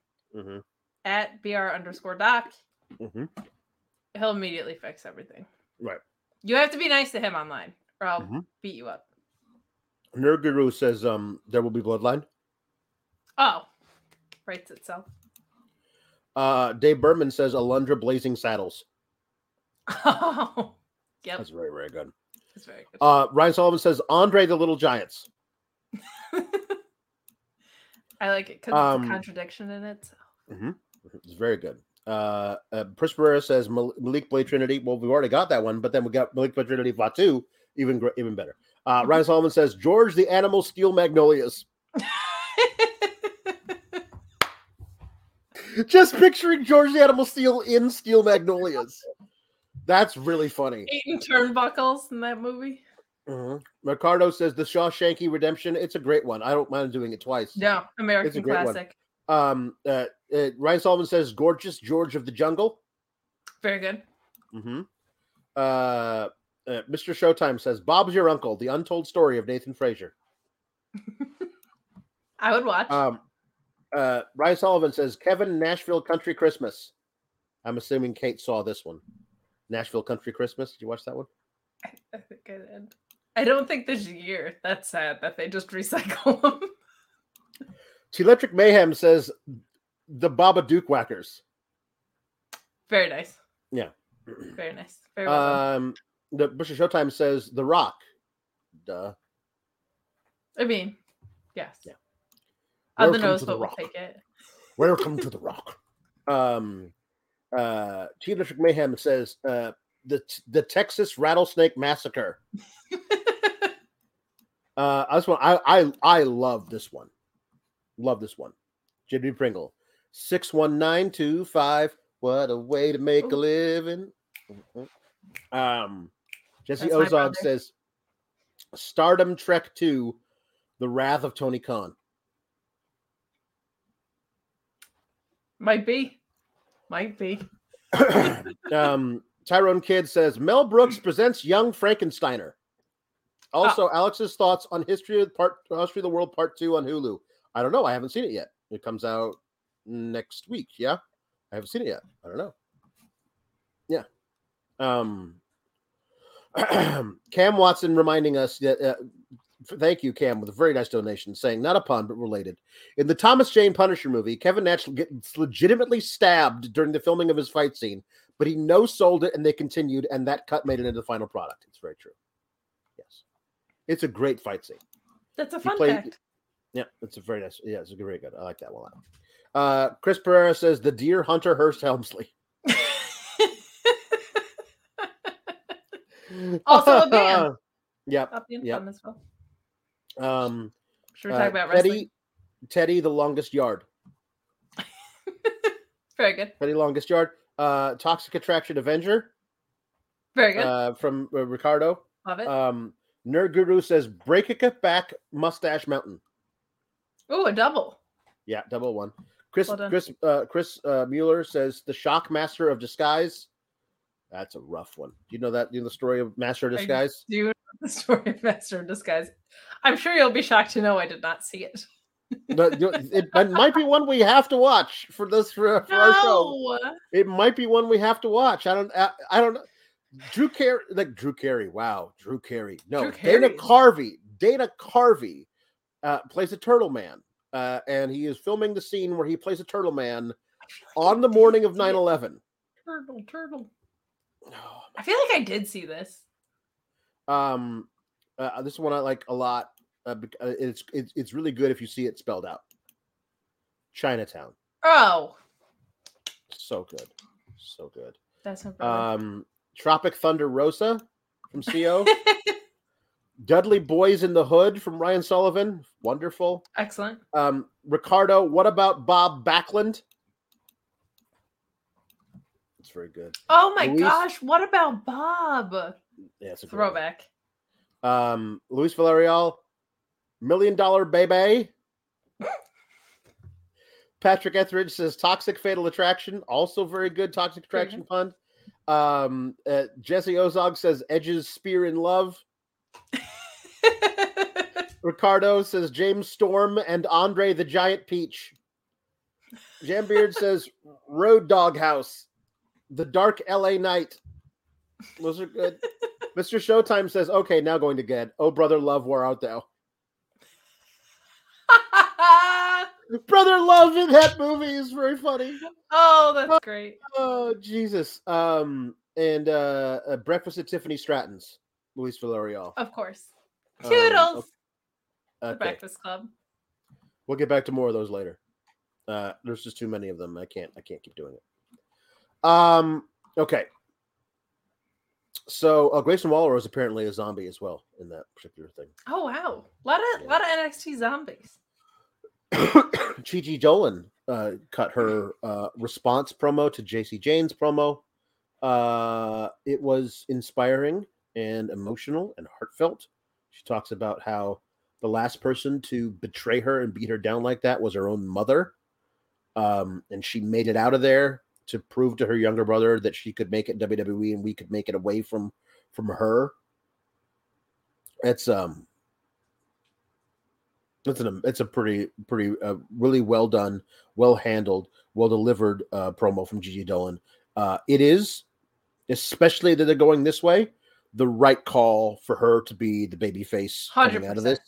at @BR_doc, he'll immediately fix everything. Right. You have to be nice to him online, or I'll beat you up. Nerd Guru says, there will be bloodline. Oh. Writes itself. Dave Berman says, Alundra Blazing Saddles. Oh. Yep. That's very, very good. That's very good. Ryan Sullivan says, Andre the Little Giants. I like it because it's a contradiction in it. So. It's very good. Chris Pereira says Malik Blade Trinity. Well, we've already got that one, but then we got Malik Blade Trinity Fatu, even better. Ryan Solomon says George the Animal Steel Magnolias. Just picturing George the Animal Steel in Steel Magnolias. That's really funny. Eating turnbuckles in that movie. Ricardo says the Shawshanky Redemption. It's a great one. I don't mind doing it twice. No, American it's a great classic. One. Ryan Sullivan says Gorgeous George of the Jungle. Very good. Mr. Showtime says Bob's Your Uncle, The Untold Story of Nathan Frazer. I would watch. Ryan Sullivan says Kevin Nashville Country Christmas. I'm assuming Kate saw this one. Nashville Country Christmas. Did you watch that one? I think I did. I don't think this year. That's sad that they just recycle them. Electric Mayhem says the Babadook Whackers. Very nice. Yeah. Very nice. Very well done. The Bush of Showtime says The Rock. Duh. I mean, yes. Yeah. On the nose, but we'll take it. Welcome to The Rock. Electric Mayhem says the Texas Rattlesnake Massacre. I love this one. JB Pringle. 61925. What a way to make a living. Jesse That's Ozog says Stardom Trek 2, The Wrath of Tony Khan. Might be. Tyrone Kidd says Mel Brooks presents Young Frankensteiner. Also, Alex's thoughts on History of the World Part 2 on Hulu. I don't know. I haven't seen it yet. It comes out next week. Yeah. I haven't seen it yet. I don't know. Yeah. Cam Watson reminding us that, thank you, Cam, with a very nice donation, saying, not a pun, but related. In the Thomas Jane Punisher movie, Kevin Nash gets legitimately stabbed during the filming of his fight scene, but he no-sold it and they continued, and that cut made it into the final product. It's very true. Yes. It's a great fight scene. That's a fun fact. Yeah, it's a very nice. Yeah, it's very good. I like that one. Chris Pereira says the deer hunter Hurst Helmsley. Also a band. Yep. As well. Should we talk about wrestling? Teddy, the longest yard. Very good. Teddy, longest yard. Toxic Attraction Avenger. Very good. From Ricardo. Love it. Nerd Guru says Breakker back Mustache Mountain. Oh, a double. Yeah, double one. Chris Mueller says the Shock Master of Disguise. That's a rough one. Do you know that? You know the story of Master of Disguise? I do know the story of Master of Disguise. I'm sure you'll be shocked to know I did not see it. But it might be one we have to watch for our show. It might be one we have to watch. I don't know. Drew Carey. Wow, Drew Carey. No, Drew Carey. Dana Carvey plays a turtle man. And he is filming the scene where he plays a turtle man on the morning of 9/11. Turtle. Oh, I feel like I did see this. This one I like a lot. It's really good if you see it spelled out. Chinatown. Oh, so good. That's no problem. Tropic Thunder Rosa from CO. Dudley Boys in the Hood from Ryan Sullivan. Wonderful. Excellent. Ricardo, what about Bob Backlund? It's very good. Oh my gosh, what about Bob? Yeah, it's a throwback. Luis Villarreal, $1 Million Baby. Patrick Etheridge says Toxic Fatal Attraction. Also very good. Toxic Attraction pun. Jesse Ozog says Edge's Spear in Love. Ricardo says James Storm and Andre the Giant Peach. Jambeard says Road Dog House, The Dark LA Night. Those are good. Mr. Showtime says, okay, now going to get Oh Brother Love, Where Art Thou? Brother Love in that movie is very funny. Oh, that's great. Oh, Jesus. And Breakfast at Tiffany Stratton's. Luis Villarreal. Of course. Toodles. Okay. The Breakfast Club. We'll get back to more of those later. There's just too many of them. I can't keep doing it. Okay. So Grayson Waller is apparently a zombie as well in that particular thing. Oh wow. A lot of NXT zombies. Gigi Dolin cut her response promo to JC Jane's promo. It was inspiring and emotional and heartfelt. She talks about how the last person to betray her and beat her down like that was her own mother. And she made it out of there to prove to her younger brother that she could make it in WWE and we could make it away from her. It's a pretty really well done, well handled, well delivered promo from Gigi Dolin. It is, especially that they're going this way, the right call for her to be the baby face coming out of this.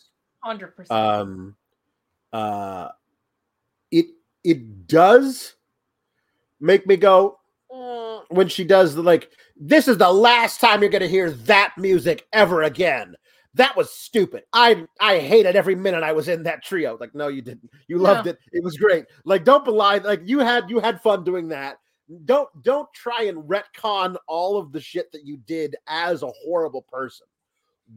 100%. It does make me go when she does the this is the last time you're going to hear that music ever again. That was stupid. I hated every minute I was in that trio. No, you didn't. You loved it. It was great. Don't belie. You had fun doing that. Don't try and retcon all of the shit that you did as a horrible person.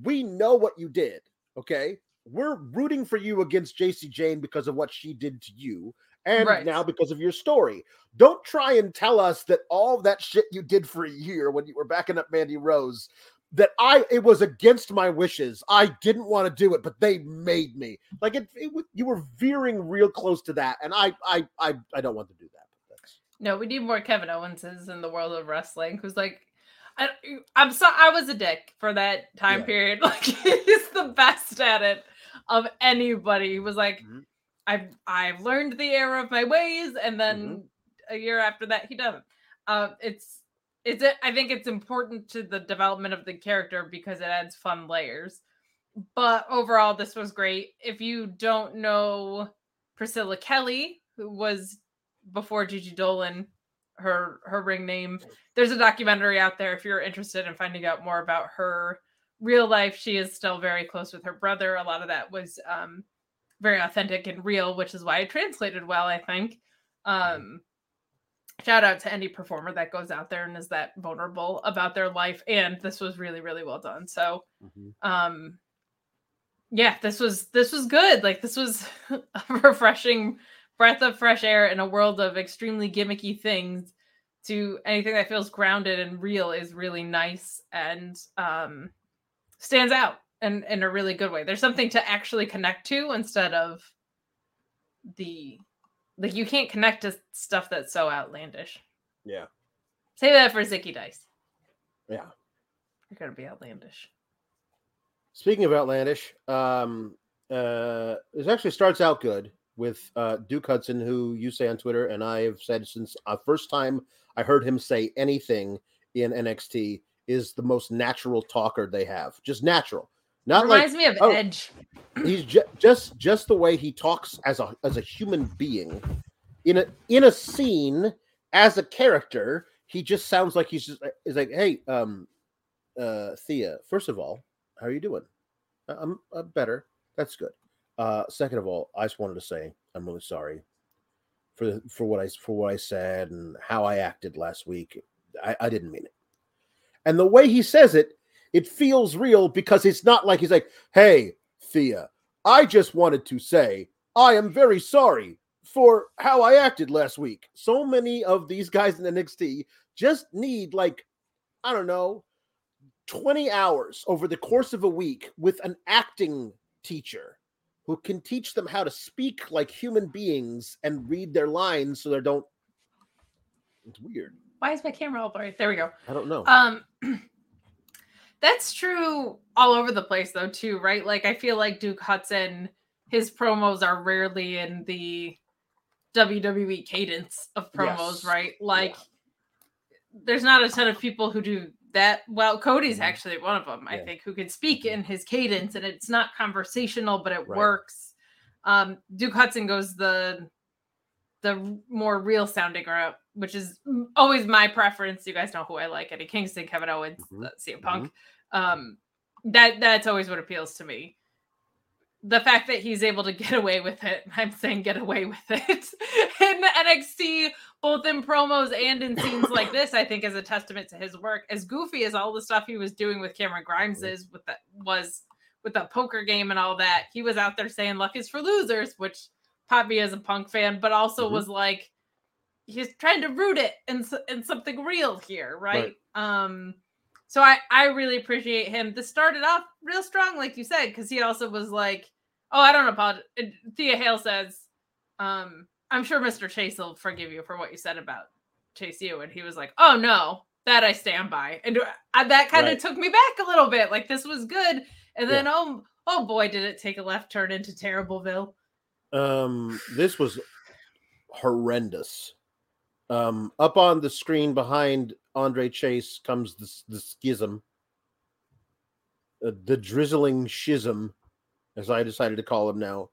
We know what you did, okay? we're rooting for you against JC Jane because of what she did to you. And now because of your story. Don't try and tell us that all that shit you did for a year when you were backing up Mandy Rose, that it was against my wishes. I didn't want to do it, but they made me. Like, you were veering real close to that, and I don't want to do that. No, we need more Kevin Owenses in the world of wrestling, who's like, I'm sorry, I was a dick for that time period. Like, he's the best at it of anybody. He was like, I've learned the error of my ways, and then a year after that, he doesn't. I think it's important to the development of the character because it adds fun layers. But overall, this was great. If you don't know Priscilla Kelly, who was before Gigi Dolin, her ring name, there's a documentary out there if you're interested in finding out more about her real life. She is still very close with her brother. A lot of that was very authentic and real, which is why it translated well, I think. Shout out to any performer that goes out there and is that vulnerable about their life. And this was really, really well done. So, this was good. Like, this was a refreshing breath of fresh air in a world of extremely gimmicky things. To anything that feels grounded and real is really nice and stands out. And in a really good way. There's something to actually connect to instead of you can't connect to stuff that's so outlandish. Yeah. Say that for Zicky Dice. Yeah. You're going to be outlandish. Speaking of outlandish, it actually starts out good with Duke Hudson, who you say on Twitter, and I have said since the first time I heard him say anything in NXT, is the most natural talker they have. Just natural. Not reminds like, me of Edge. He's just the way he talks as a human being in a scene as a character. He just sounds like he's like, hey, Thea. First of all, how are you doing? I'm better. That's good. Second of all, I just wanted to say I'm really sorry for what I said and how I acted last week. I didn't mean it. And the way he says it. It feels real because it's not like he's like, hey, Thea, I just wanted to say I am very sorry for how I acted last week. So many of these guys in NXT just need 20 hours over the course of a week with an acting teacher who can teach them how to speak like human beings and read their lines so they don't. It's weird. Why is my camera all blurry? There we go. I don't know. That's true all over the place, though, too, right? Like, I feel like Duke Hudson, his promos are rarely in the WWE cadence of promos, right? Like, there's not a ton of people who do that. Well, Cody's actually one of them, I think, who can speak in his cadence, and it's not conversational, but it works. Duke Hudson goes the more real-sounding route, which is always my preference. You guys know who I like. Eddie Kingston, Kevin Owens, CM Punk. That's always what appeals to me. The fact that he's able to get away with it, I'm saying get away with it, in NXT, both in promos and in scenes like this, I think is a testament to his work. As goofy as all the stuff he was doing with Cameron Grimes is, with the poker game and all that, he was out there saying luck is for losers, which popped me as a Punk fan, but also was like, he's trying to root it in something real here, right? So I really appreciate him. This started off real strong, like you said, because he also was like, oh, I don't apologize. Thea Hail says, I'm sure Mr. Chase will forgive you for what you said about Chase U. And he was like, oh, no, that I stand by. And that kind of took me back a little bit. Like, this was good. And then, oh boy, did it take a left turn into Terribleville. This was horrendous. Up on the screen behind Andre Chase comes the schism, the drizzling schism, as I decided to call him now.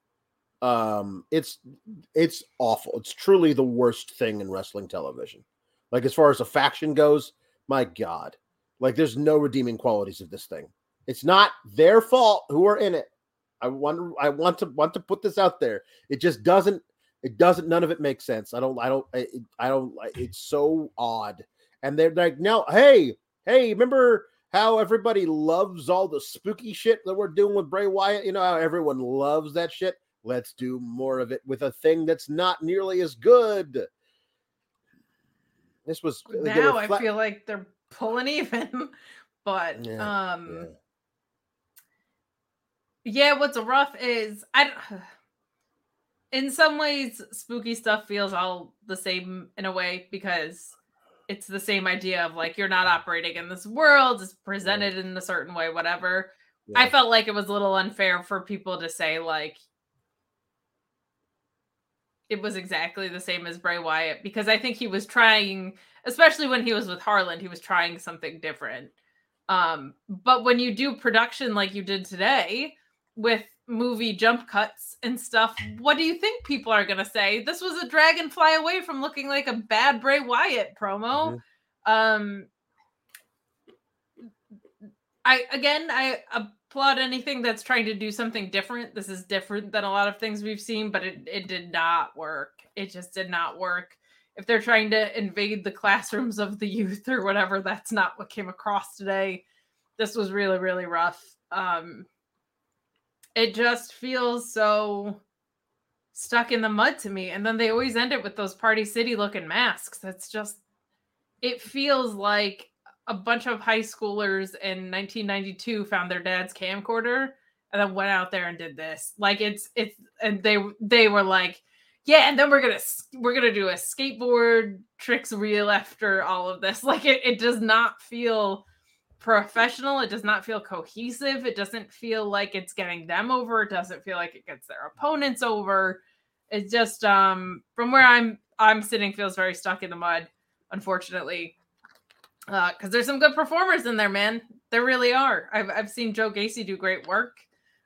It's awful. It's truly the worst thing in wrestling television. Like, as far as a faction goes, my God, like, there's no redeeming qualities of this thing. It's not their fault who are in it. I want to put this out there. It just doesn't. It doesn't. None of it makes sense. I don't. It's so odd. And they're like, no, hey, remember how everybody loves all the spooky shit that we're doing with Bray Wyatt. You know how everyone loves that shit? Let's do more of it with a thing that's not nearly as good. This was now I feel like they're pulling even, but yeah, what's rough is in some ways spooky stuff feels all the same in a way, because it's the same idea of like, you're not operating in this world, it's presented in a certain way, whatever. Yeah. I felt like it was a little unfair for people to say like it was exactly the same as Bray Wyatt, because I think he was trying, especially when he was with Harland, he was trying something different. But when you do production like you did today with movie jump cuts and stuff, what do you think people are going to say? This was a dragonfly away from looking like a bad Bray Wyatt promo. Mm-hmm. I applaud anything that's trying to do something different. This is different than a lot of things we've seen, but it did not work. It just did not work. If they're trying to invade the classrooms of the youth or whatever, that's not what came across today. This was really, really rough. It just feels so stuck in the mud to me. And then they always end it with those Party City looking masks. That's just, it feels like a bunch of high schoolers in 1992 found their dad's camcorder and then went out there and did this. Like it's, and they were like, yeah. And then we're going to do a skateboard tricks reel after all of this. Like it does not feel professional. It does not feel cohesive. It doesn't feel like it's getting them over. It doesn't feel like it gets their opponents over. It's just, from where I'm sitting, feels very stuck in the mud, unfortunately. Because there's some good performers in there, man. There really are. I've seen Joe Gacy do great work,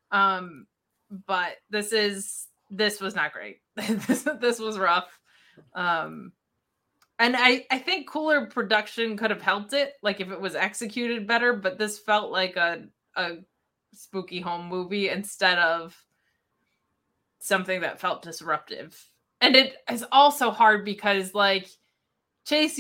but this was not great. This was rough, and I think cooler production could have helped it, like if it was executed better. But this felt like a spooky home movie instead of something that felt disruptive. And it is also hard because like Chase,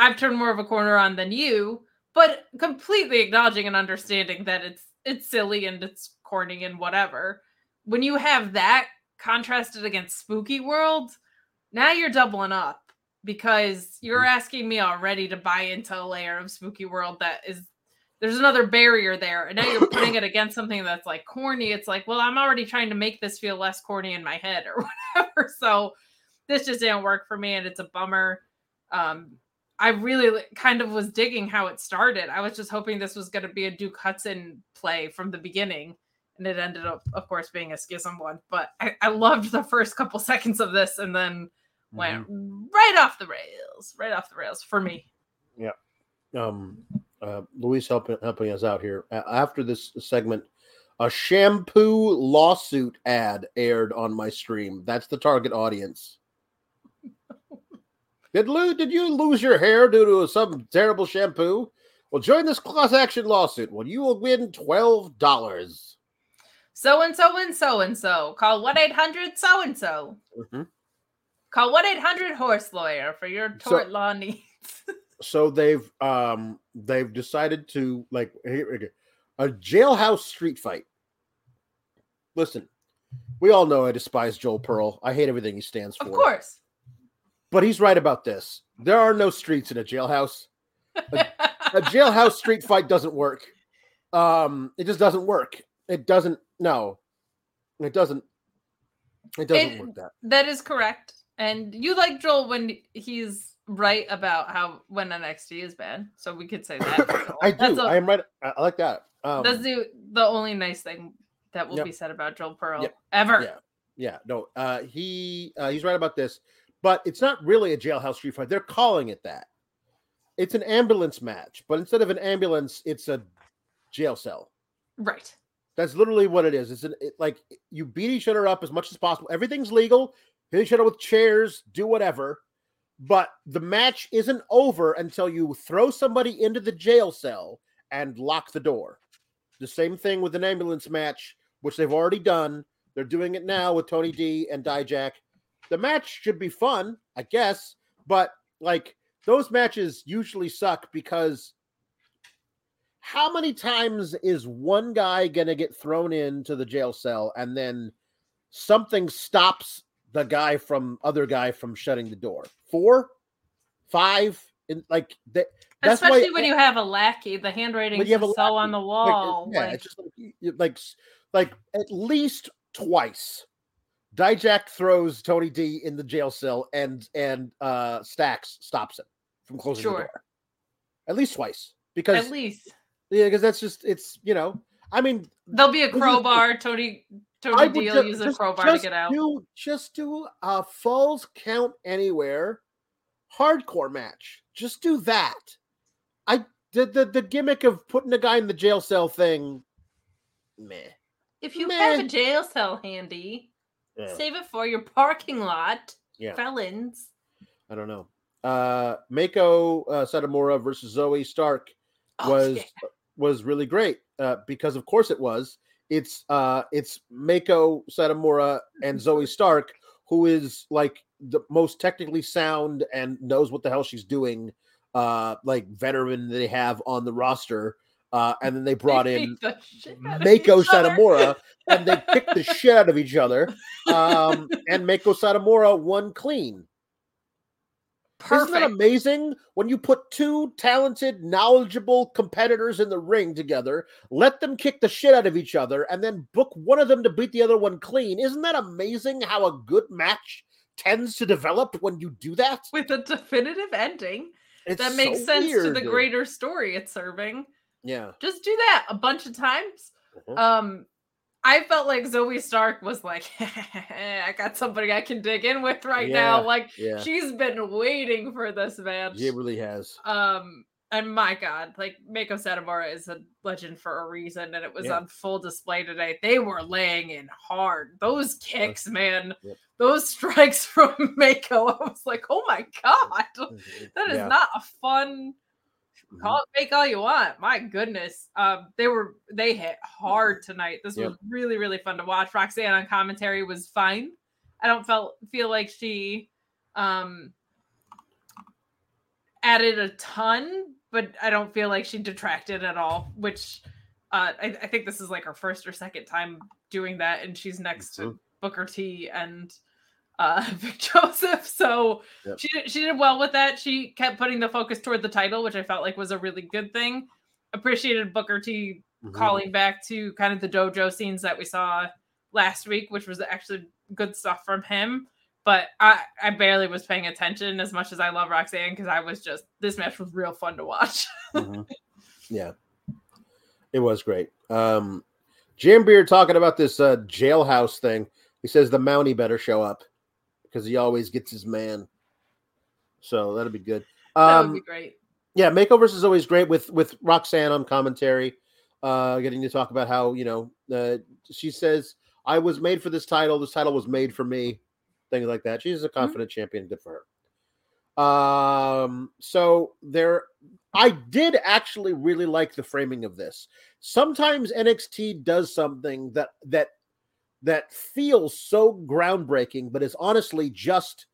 I've turned more of a corner on than you, but completely acknowledging and understanding that it's silly and it's corny and whatever. When you have that contrasted against Spooky World, now you're doubling up because you're asking me already to buy into a layer of Spooky World that is, there's another barrier there. And now you're putting it against something that's like corny. It's like, well, I'm already trying to make this feel less corny in my head or whatever. So this just didn't work for me and it's a bummer. I really kind of was digging how it started. I was just hoping this was going to be a Duke Hudson play from the beginning. And it ended up, of course, being a Schism one. But I loved the first couple seconds of this and then went right off the rails for me. Yeah. Luis helping us out here. After this segment, a shampoo lawsuit ad aired on my stream. That's the target audience. Did you lose your hair due to some terrible shampoo? Well, join this class action lawsuit. Well, you will win $12. So-and-so and so-and-so. Call 1-800-SO-AND-SO. Mm-hmm. Call 1-800-HORSE-LAWYER for your tort law needs. So they've decided to, like, here, a jailhouse street fight. Listen, we all know I despise Joel Pearl. I hate everything he stands for. Of course. But he's right about this. There are no streets in a jailhouse. A jailhouse street fight doesn't work. It just doesn't work. It doesn't work that. That is correct. And you like Joel when he's right about how when NXT is bad. So we could say that. I do. I am right. I like that. That's the only nice thing that will be said about Joel Pearl ever. Yeah. No. He's right about this. But it's not really a jailhouse street fight. They're calling it that. It's an ambulance match, but instead of an ambulance, it's a jail cell. Right. That's literally what it is. It's you beat each other up as much as possible. Everything's legal. Hit each other with chairs, do whatever. But the match isn't over until you throw somebody into the jail cell and lock the door. The same thing with an ambulance match, which they've already done. They're doing it now with Tony D and Dijak. The match should be fun, I guess, but like those matches usually suck because how many times is one guy going to get thrown into the jail cell and then something stops the guy from shutting the door? 4? 5? Like that. Especially that's why, when you have a lackey, the handwriting is so on the wall. Yeah, it's just like at least twice, Dijak throws Tony D in the jail cell, and Stax stops him from closing the door. At least twice, because because that's just I mean, there'll be a crowbar. Tony D will use a crowbar to get out. Just do a falls count anywhere hardcore match. Just do that. I did the gimmick of putting a guy in the jail cell thing. Meh. If you have a jail cell handy, save it for your parking lot. Yeah. Felons. I don't know. Mako Satomura versus Zoe Stark was really great because, of course, it was. It's Mako Satomura and Zoe Stark, who is like the most technically sound and knows what the hell she's doing, like veteran they have on the roster. And then they brought in Mako Satomura and they kicked the shit out of each other. And Mako Satomura won clean. Perfect. Isn't that amazing? When you put two talented, knowledgeable competitors in the ring together, let them kick the shit out of each other, and then book one of them to beat the other one clean. Isn't that amazing how a good match tends to develop when you do that? With a definitive ending that makes sense to the greater story it's serving. Yeah. Just do that a bunch of times. Mm-hmm. I felt like Zoe Stark was like, I got somebody I can dig in with now. Like, she's been waiting for this match. It really has. And my God, like, Mako Satomura is a legend for a reason, and it was on full display today. They were laying in hard. Those kicks, man. Yep. Those strikes from Mako. I was like, oh my God. That is not a fun... Call it fake all you want. My goodness. They hit hard tonight. This was really, really fun to watch. Roxanne on commentary was fine. I don't feel like she added a ton, but I don't feel like she detracted at all, which I think this is like her first or second time doing that, and she's next to Booker T and Vic Joseph, so she did well with that. She kept putting the focus toward the title, which I felt like was a really good thing. Appreciated Booker T calling back to kind of the dojo scenes that we saw last week, which was actually good stuff from him. But I barely was paying attention as much as I love Roxanne, because I was just, this match was real fun to watch. Yeah, it was great. Jambeard talking about this jailhouse thing. He says the Mountie better show up, because he always gets his man. So that'll be good. That would be great. Yeah, Makeovers is always great with Roxanne on commentary, getting to talk about how, she says, I was made for this title. This title was made for me. Things like that. She's a confident champion. Good for her. I did actually really like the framing of this. Sometimes NXT does something that feels so groundbreaking, but is honestly just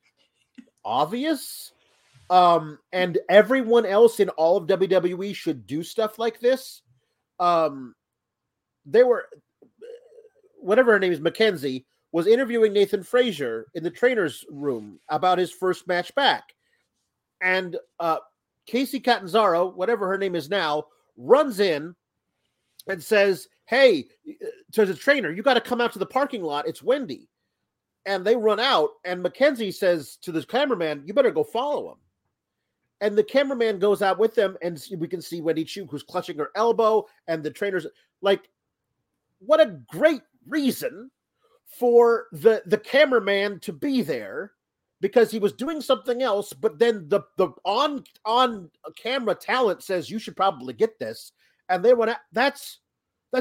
obvious. And everyone else in all of WWE should do stuff like this. Whatever her name is, Mackenzie, was interviewing Nathan Frazer in the trainer's room about his first match back. And Casey Catanzaro, whatever her name is now, runs in and says, hey, to the trainer, you got to come out to the parking lot. It's Wendy. And they run out, and Mackenzie says to the cameraman, you better go follow him. And the cameraman goes out with them, and we can see Wendy Choo, who's clutching her elbow, and the trainer's like, what a great reason for the cameraman to be there, because he was doing something else, but then the on camera talent says, you should probably get this. And they went out. That's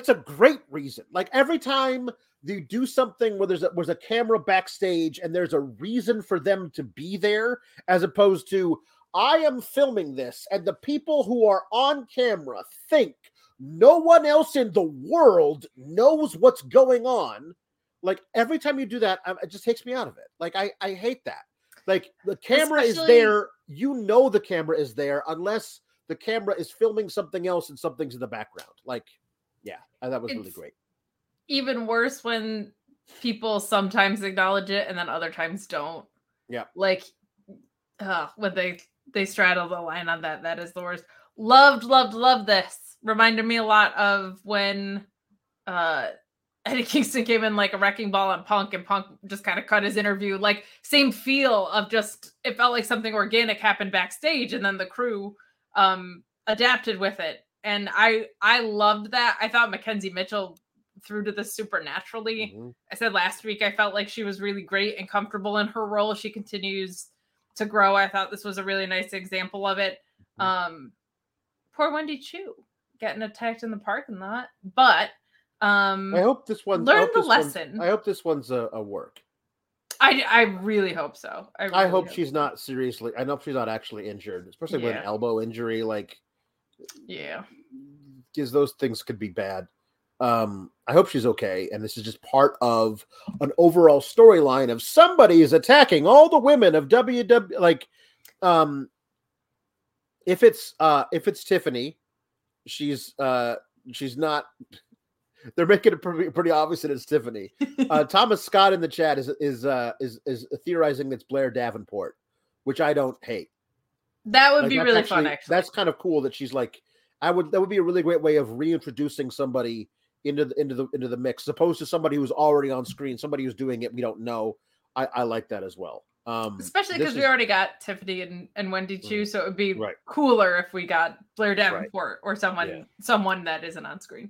a great reason. Like, every time you do something where there's a camera backstage and there's a reason for them to be there, as opposed to, I am filming this and the people who are on camera think no one else in the world knows what's going on. Like, every time you do that, it just takes me out of it. Like, I hate that. Like, the camera is there. You know the camera is there unless the camera is filming something else and something's in the background. Like, yeah, that was really great. Even worse when people sometimes acknowledge it and then other times don't. Yeah. Like, when they straddle the line on that, that is the worst. Loved this. Reminded me a lot of when Eddie Kingston came in like a wrecking ball on Punk, and Punk just kind of cut his interview. Like, same feel of just, it felt like something organic happened backstage, and then the crew adapted with it. And I loved that. I thought Mackenzie Mitchell threw to this supernaturally. Mm-hmm. I said last week, I felt like she was really great and comfortable in her role. She continues to grow. I thought this was a really nice example of it. Mm-hmm. Poor Wendy Choo getting attacked in the parking lot, but I hope this one learned the lesson. I hope this one's a work. I really hope so. I hope she's not seriously. I hope she's not actually injured, especially with an elbow injury. Like, yeah, because those things could be bad. I hope she's okay, and this is just part of an overall storyline of somebody is attacking all the women of WWE. Like, if it's Tiffany, she's not. They're making it pretty obvious that it's Tiffany. Thomas Scott in the chat is theorizing that's Blair Davenport, which I don't hate. That would be really fun. Actually, that's kind of cool that she's like. That would be a really great way of reintroducing somebody into the mix, as opposed to somebody who's already on screen, somebody who's doing it we don't know. I like that as well. Especially because we already got Tiffany and Wendy Choo, so it would be cooler if we got Blair Davenport or someone that isn't on screen.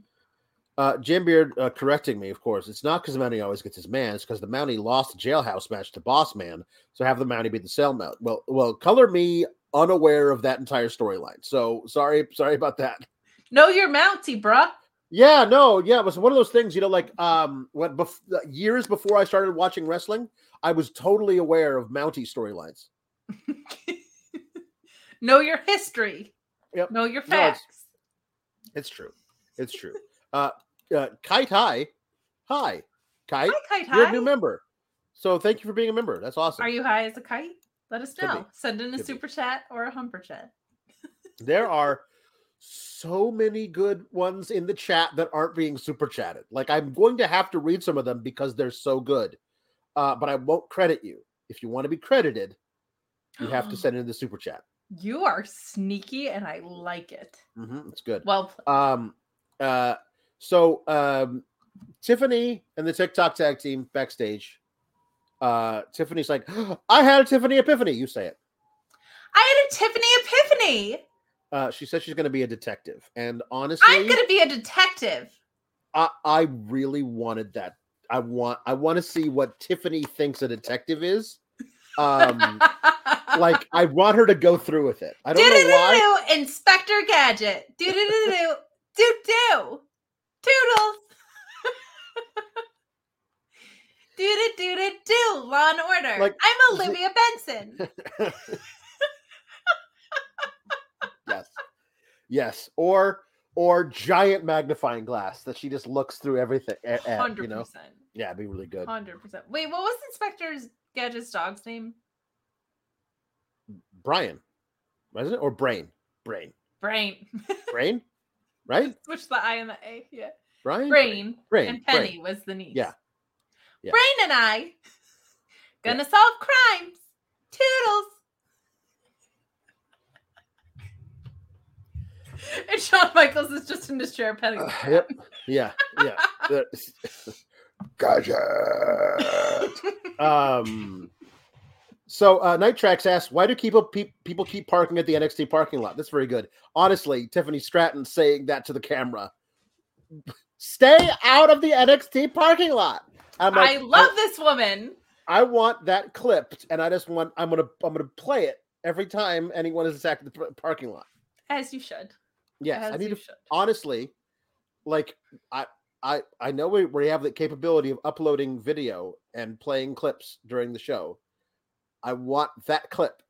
Jim Beard correcting me, of course. It's not because the Mountie always gets his man. It's because the Mountie lost the jailhouse match to Boss Man, so have the Mountie be the cellmate. Well, color me unaware of that entire storyline. So sorry about that. Know your Mountie, bruh. Yeah, no, yeah. It was one of those things, like years before I started watching wrestling, I was totally aware of Mountie storylines. Know your history. Yep. Know your facts. No, it's true. It's true. Kite High. Hi, Kite. Hi, Kite High. You're a new member. So thank you for being a member. That's awesome. Are you high as a kite? Let us know. Send in a super chat or a humper chat. There are so many good ones in the chat that aren't being super chatted. Like, I'm going to have to read some of them because they're so good. But I won't credit you. If you want to be credited, you have to send in the super chat. You are sneaky, and I like it. Mm-hmm, it's good. Well played. So Tiffany and the TikTok tag team backstage. Tiffany's like, oh, I had a Tiffany epiphany. You say it. I had a Tiffany epiphany. She says she's going to be a detective. And honestly, I'm going to be a detective. I really wanted that. I want to see what Tiffany thinks a detective is. Like, I want her to go through with it. I don't know why. Inspector Gadget. Do. Toodles. Do. Law and Order. Like, I'm Olivia Benson. Yes. Or giant magnifying glass that she just looks through everything at, 100%. Yeah, it'd be really good. 100%. Wait, what was Inspector Gadget's dog's name? Brian. Wasn't it? Or Brain. Brain. Brain? Right? Switch the I and the A. Yeah. Brian? Brain. And Penny was the niece. Yeah. Brain and I. Gonna solve crimes. Toodles. And Shawn Michaels is just in his chair petting. Yep. Yeah. Gotcha. So Night Tracks asks, why do people keep parking at the NXT parking lot? That's very good. Honestly, Tiffany Stratton saying that to the camera. Stay out of the NXT parking lot. I love this woman. I want that clipped, and I'm gonna play it every time anyone is attacked in the parking lot. As you should. Yes, as I need to. Should. Honestly, like I know we have the capability of uploading video and playing clips during the show. I want that clip.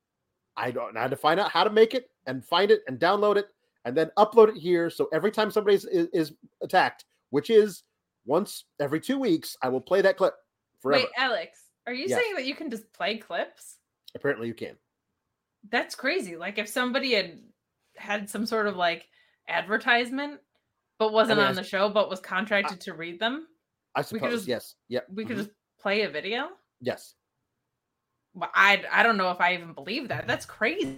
I don't know how to find out how to make it and find it and download it and then upload it here. So every time somebody is attacked, which is once every 2 weeks, I will play that clip forever. Wait, Alex, are you saying that you can just play clips? Apparently you can. That's crazy. Like, if somebody had had some sort of like advertisement, but wasn't on the show, but was contracted to read them. I suppose. We could just, we could just play a video. Yes. Well, I don't know if I even believe that. That's crazy.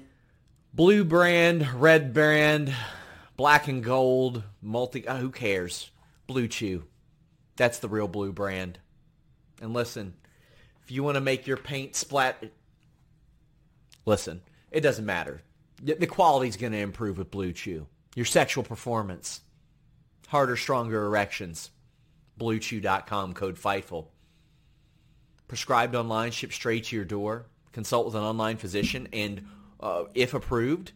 Blue brand, red brand, black and gold, multi. Who cares? Blue Chew. That's the real Blue brand. And listen, if you want to make your paint splat, listen, it doesn't matter. The quality's going to improve with Blue Chew. Your sexual performance, harder, stronger erections. BlueChew.com, code Fightful. Prescribed online, shipped straight to your door. Consult with an online physician, and if approved,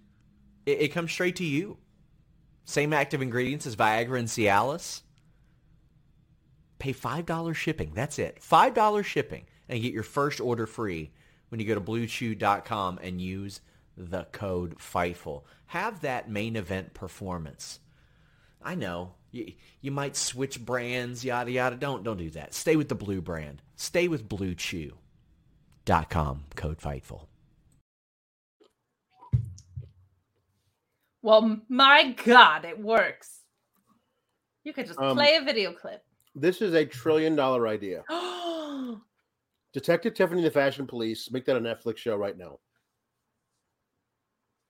it comes straight to you. Same active ingredients as Viagra and Cialis. Pay $5 shipping. That's it. $5 shipping, and get your first order free when you go to BlueChew.com and use the code Fightful. Have that main event performance. I know. You might switch brands, yada, yada. Don't do that. Stay with the Blue brand. Stay with BlueChew.com, code Fightful. Well, my God, it works. You could just play a video clip. This is a $1 trillion idea. Detective Tiffany, the Fashion Police. Make that a Netflix show right now.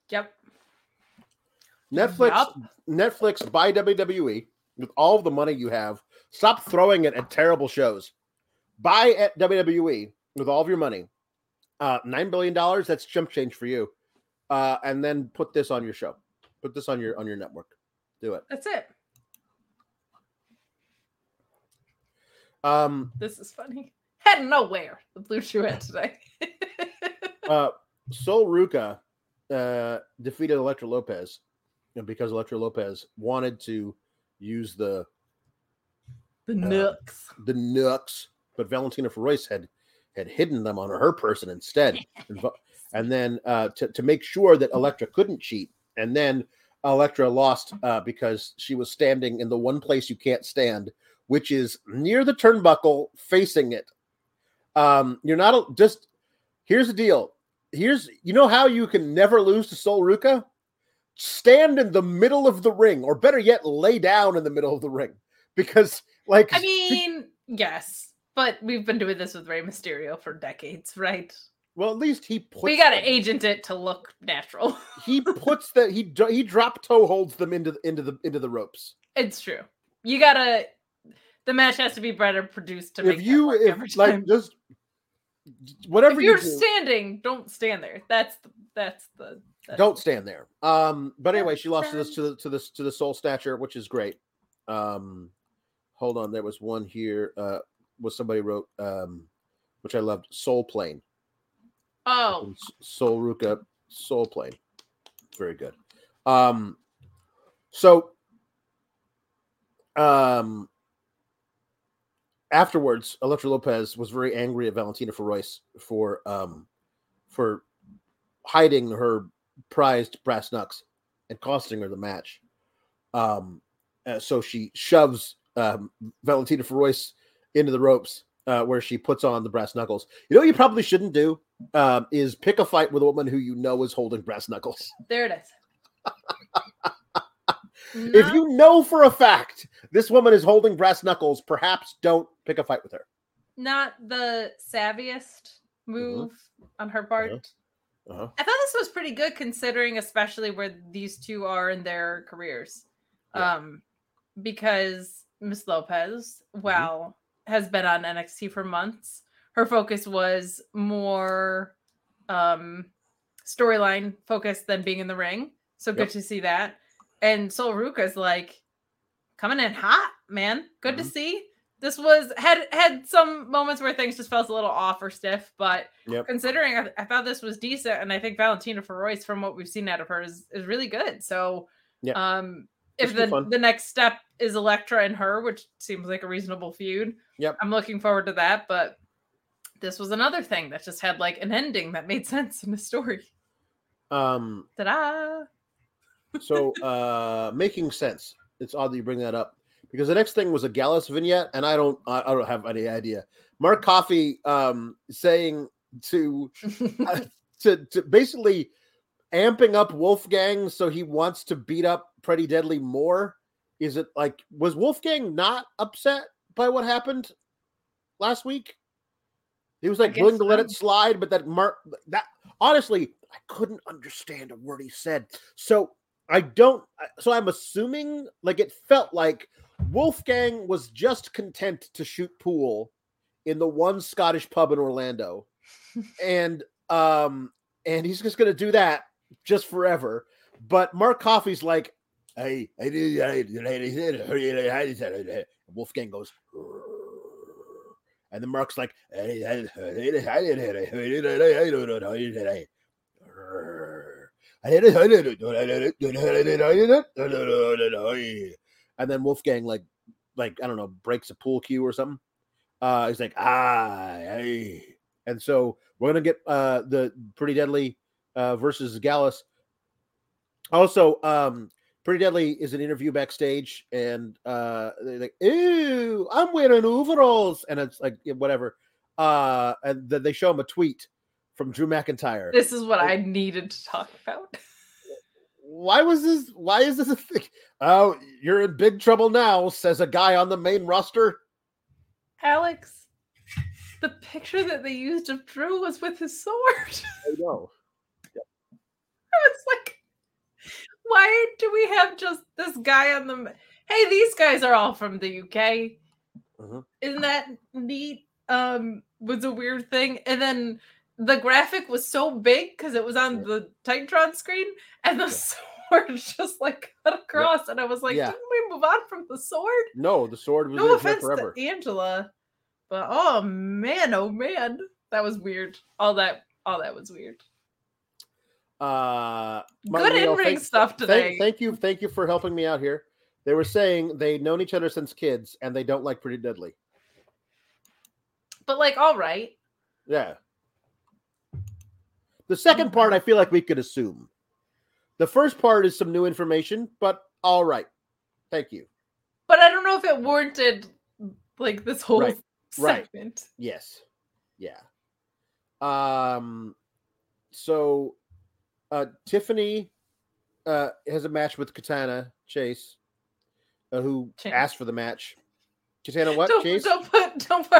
Yep. Netflix, buy WWE with all of the money you have. Stop throwing it at terrible shows. Buy at WWE with all of your money. $9 billion, that's chump change for you. And then put this on your show. Put this on your network. Do it. That's it. This is funny. Head nowhere. The Blue Chew had today. Sol Ruca defeated Electra Lopez. And because Electra Lopez wanted to use the nooks. The nooks. But Valentina Ferreira had hidden them on her person instead. And then to make sure that Electra couldn't cheat. And then Electra lost because she was standing in the one place you can't stand, which is near the turnbuckle, facing it. You're not just... Here's the deal. You know how you can never lose to Sol Ruca? Stand in the middle of the ring, or better yet, lay down in the middle of the ring. Because, like... I mean, yes. But we've been doing this with Rey Mysterio for decades, right? Well, at least he puts... We gotta agent it to look natural. He puts the... He drop toe holds them into the ropes. It's true. You gotta... The match has to be better produced to make you work every time. Like, just... Whatever you do. If you're standing, don't stand there. That's don't stand there. But anyway, she lost to the Soul Snatcher, which is great. Hold on, there was one here. Was somebody wrote, which I loved, Soul Plane. Oh, Sol Ruca, Soul Plane, very good. So. Afterwards, Electra Lopez was very angry at Valentina Ferreira for hiding her prized brass knucks and costing her the match. So she shoves Valentina Ferreira into the ropes where she puts on the brass knuckles. You know what you probably shouldn't do is pick a fight with a woman who you know is holding brass knuckles. There it is. No. If you know for a fact this woman is holding brass knuckles, perhaps don't pick a fight with her. Not the savviest move on her part. Uh-huh. I thought this was pretty good considering, especially where these two are in their careers. Yeah. Because Miss Lopez, has been on NXT for months. Her focus was more storyline focused than being in the ring. So good to see that. And Sol Ruca's like coming in hot, man. Good to see. This was had some moments where things just felt a little off or stiff, but considering I thought this was decent, and I think Valentina Ferreira, from what we've seen out of her, is really good. So, if the next step is Electra and her, which seems like a reasonable feud, I'm looking forward to that. But this was another thing that just had like an ending that made sense in the story. Ta-da! So, making sense. It's odd that you bring that up because the next thing was a Gallus vignette, and I don't have any idea. Mark Coffey saying to basically amping up Wolfgang so he wants to beat up Pretty Deadly more? Is it like, was Wolfgang not upset by what happened last week? He was like willing to let it slide, but that honestly, I couldn't understand a word he said. So I'm assuming, like, it felt like Wolfgang was just content to shoot pool in the one Scottish pub in Orlando. And he's just going to do that just forever. But Mark Coffey's like, hey, Wolfgang goes, and then Mark's like, and then Wolfgang like I don't know, breaks a pool cue or something. He's like, and so we're gonna get the Pretty Deadly versus Gallus. Also, Pretty Deadly is an interview backstage, and they're like, "Ew, I'm wearing overalls," and it's like, yeah, whatever. And then they show him a tweet from Drew McIntyre. This is what I needed to talk about. Why was this? Why is this a thing? Oh, you're in big trouble now, says a guy on the main roster. Alex, the picture that they used of Drew was with his sword. I know. Yeah. I was like, why do we have just this guy on the... Hey, these guys are all from the UK. Uh-huh. Isn't that neat? Was a weird thing. And then the graphic was so big because it was on the Titantron screen, and the sword just like cut across. Yeah. And I was like, didn't we move on from the sword? No, the sword was no offense forever. To Angela, but oh man, that was weird. All that was weird. Good in-ring stuff today. Thank you for helping me out here. They were saying they've known each other since kids, and they don't like Pretty Deadly. But like, all right. Yeah. The second part, I feel like we could assume. The first part is some new information, but all right. Thank you. But I don't know if it warranted like this whole segment. Right. Yes. Yeah. So. Tiffany has a match with Katana Chase, who asked for the match. Katana, what? Chase? Don't put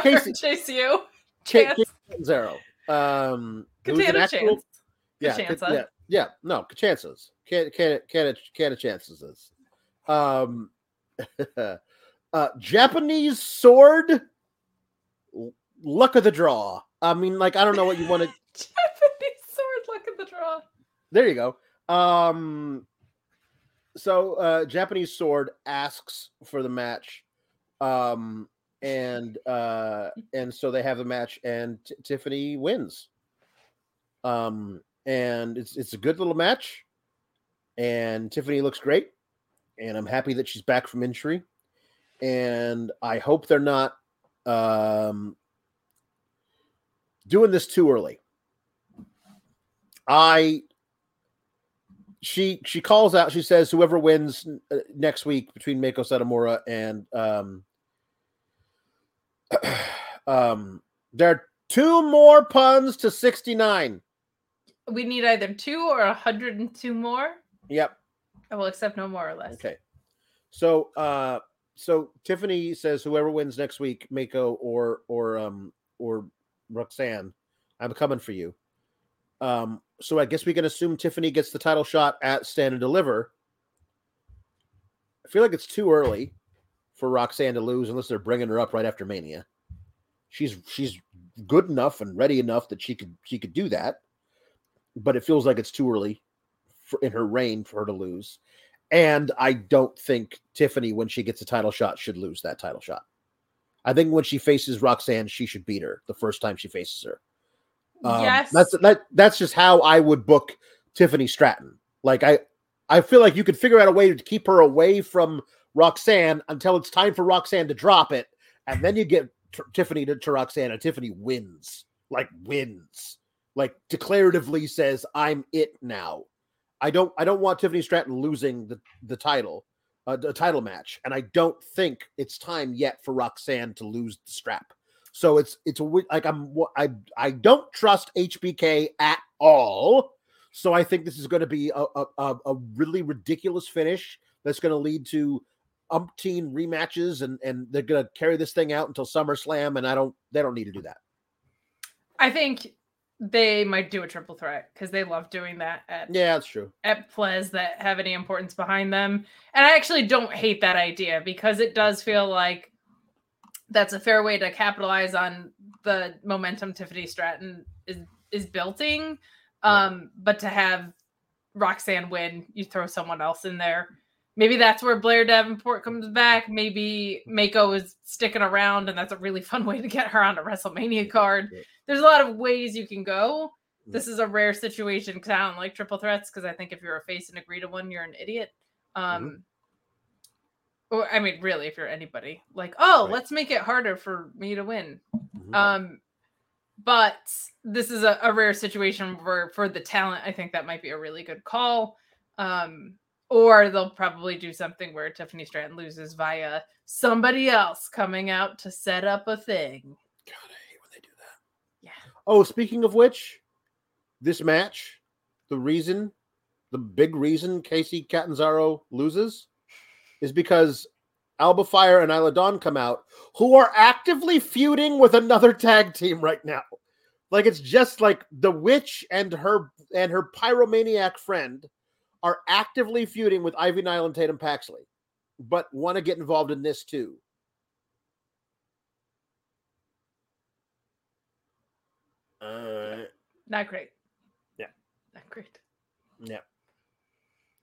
Casey. Her chase you. Chance. Zero. Katana Chance. Chances. Katana Chances. Japanese sword. Luck of the draw. I mean, like, I don't know what you want to. Japanese sword. Luck of the draw. There you go. So Japanese sword asks for the match. And so they have the match, and Tiffany wins. And it's a good little match, and Tiffany looks great, and I'm happy that she's back from injury, and I hope they're not doing this too early. She calls out, she says, whoever wins next week between Mako Satomura and there are two more puns to 69. We need either two or 102 more. Yep. I will accept no more or less. Okay. So Tiffany says, whoever wins next week, Mako or Roxanne, I'm coming for you. So I guess we can assume Tiffany gets the title shot at Stand and Deliver. I feel like it's too early for Roxanne to lose unless they're bringing her up right after Mania. She's good enough and ready enough that she could do that, but it feels like it's too early in her reign for her to lose. And I don't think Tiffany, when she gets a title shot, should lose that title shot. I think when she faces Roxanne, she should beat her the first time she faces her. Yes. That's just how I would book Tiffany Stratton. Like, I feel like you could figure out a way to keep her away from Roxanne until it's time for Roxanne to drop it, and then you get Tiffany to Roxanne, and Tiffany wins, like declaratively says, "I'm it now." I don't want Tiffany Stratton losing the title, a title match, and I don't think it's time yet for Roxanne to lose the strap. So it's like I don't trust HBK at all. So I think this is going to be a really ridiculous finish that's going to lead to umpteen rematches, and they're going to carry this thing out until SummerSlam, and they don't need to do that. I think they might do a triple threat because they love doing that that's true. At plays that have any importance behind them. And I actually don't hate that idea because it does feel like that's a fair way to capitalize on the momentum Tiffany Stratton is building. But to have Roxanne win, you throw someone else in there. Maybe that's where Blair Davenport comes back. Maybe Mako is sticking around, and that's a really fun way to get her on a WrestleMania card. There's a lot of ways you can go. This is a rare situation because I don't like triple threats because I think if you're a face and agree to one, you're an idiot. Or, I mean, really, if you're anybody. Like, let's make it harder for me to win. But this is a rare situation where, for the talent, I think that might be a really good call. Or they'll probably do something where Tiffany Stratton loses via somebody else coming out to set up a thing. God, I hate when they do that. Yeah. Oh, speaking of which, this match, the big reason Casey Catanzaro loses is because Alba Fyre and Isla Dawn come out, who are actively feuding with another tag team right now. Like, it's just like the witch and her pyromaniac friend are actively feuding with Ivy Nile and Tatum Paxley, but want to get involved in this too. Not great. Yeah. Not great. Yeah.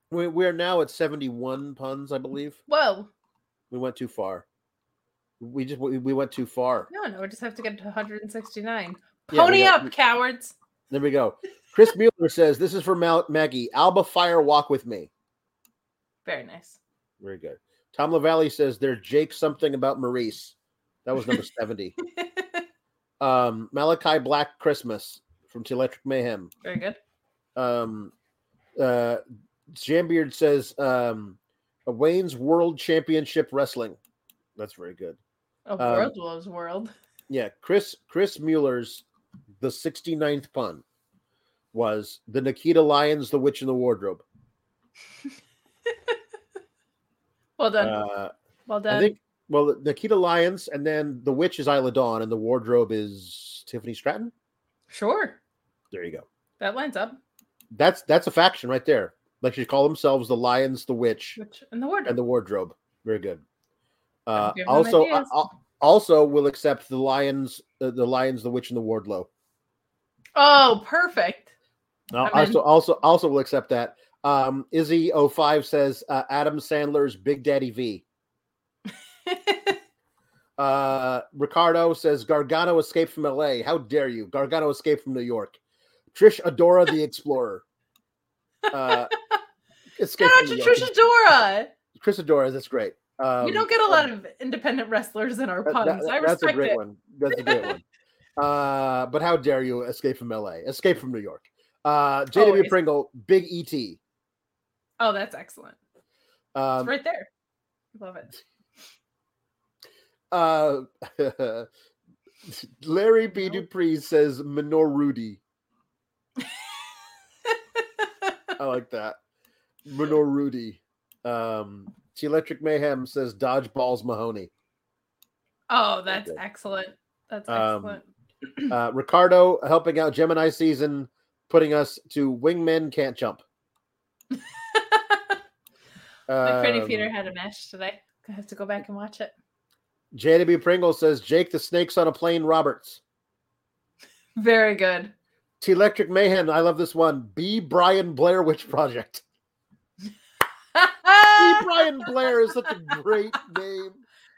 We're now at 71 puns, I believe. Whoa. We went too far. We went too far. No, we just have to get to 169. Pony up, cowards. There we go. Chris Mueller says, this is for Maggie. Alba Fyre, walk with me. Very nice. Very good. Tom LaValle says, there's Jake something about Maurice. That was number 70. Malachi Black Christmas from Electric Mayhem. Very good. Jambeard says, Wayne's World Championship Wrestling. That's very good. World loves world. Yeah. Chris Mueller's the 69th pun was the Nikita Lyons, the Witch in the Wardrobe. Well done. I think, Nikita Lyons, and then the Witch is Isla Dawn, and the Wardrobe is Tiffany Stratton. Sure. There you go. That lines up. That's a faction right there. Like, they call themselves the Lions, the Witch and the Wardrobe. Very good. Also, we'll accept the Lions, the Witch, and the Wardlow. Oh, perfect. Also, we'll accept that. Izzy05 says Adam Sandler's Big Daddy V. Ricardo says Gargano escaped from LA. How dare you? Gargano escaped from New York. Trish Adora the Explorer. Shout out to Trish Adora. Chris Adora, that's great. We don't get a lot of independent wrestlers in our puns. I respect it. That's a great one. But how dare you escape from LA? Escape from New York. JW Always. Pringle, Big ET. Oh, that's excellent. It's right there. Love it. Larry B. Dupree says Minor Rudy. I like that. Minor Rudy. Electric Mayhem says Dodgeballs Mahoney. Oh, that's excellent. That's excellent. Ricardo helping out Gemini season, putting us to Wingmen Can't Jump. My pretty Peter had a match today. I have to go back and watch it. JW Pringle says Jake the Snake's on a Plane Roberts. Very good. Electric Mayhem, I love this one. B. Brian Blair Witch Project. Brian Blair is such a great name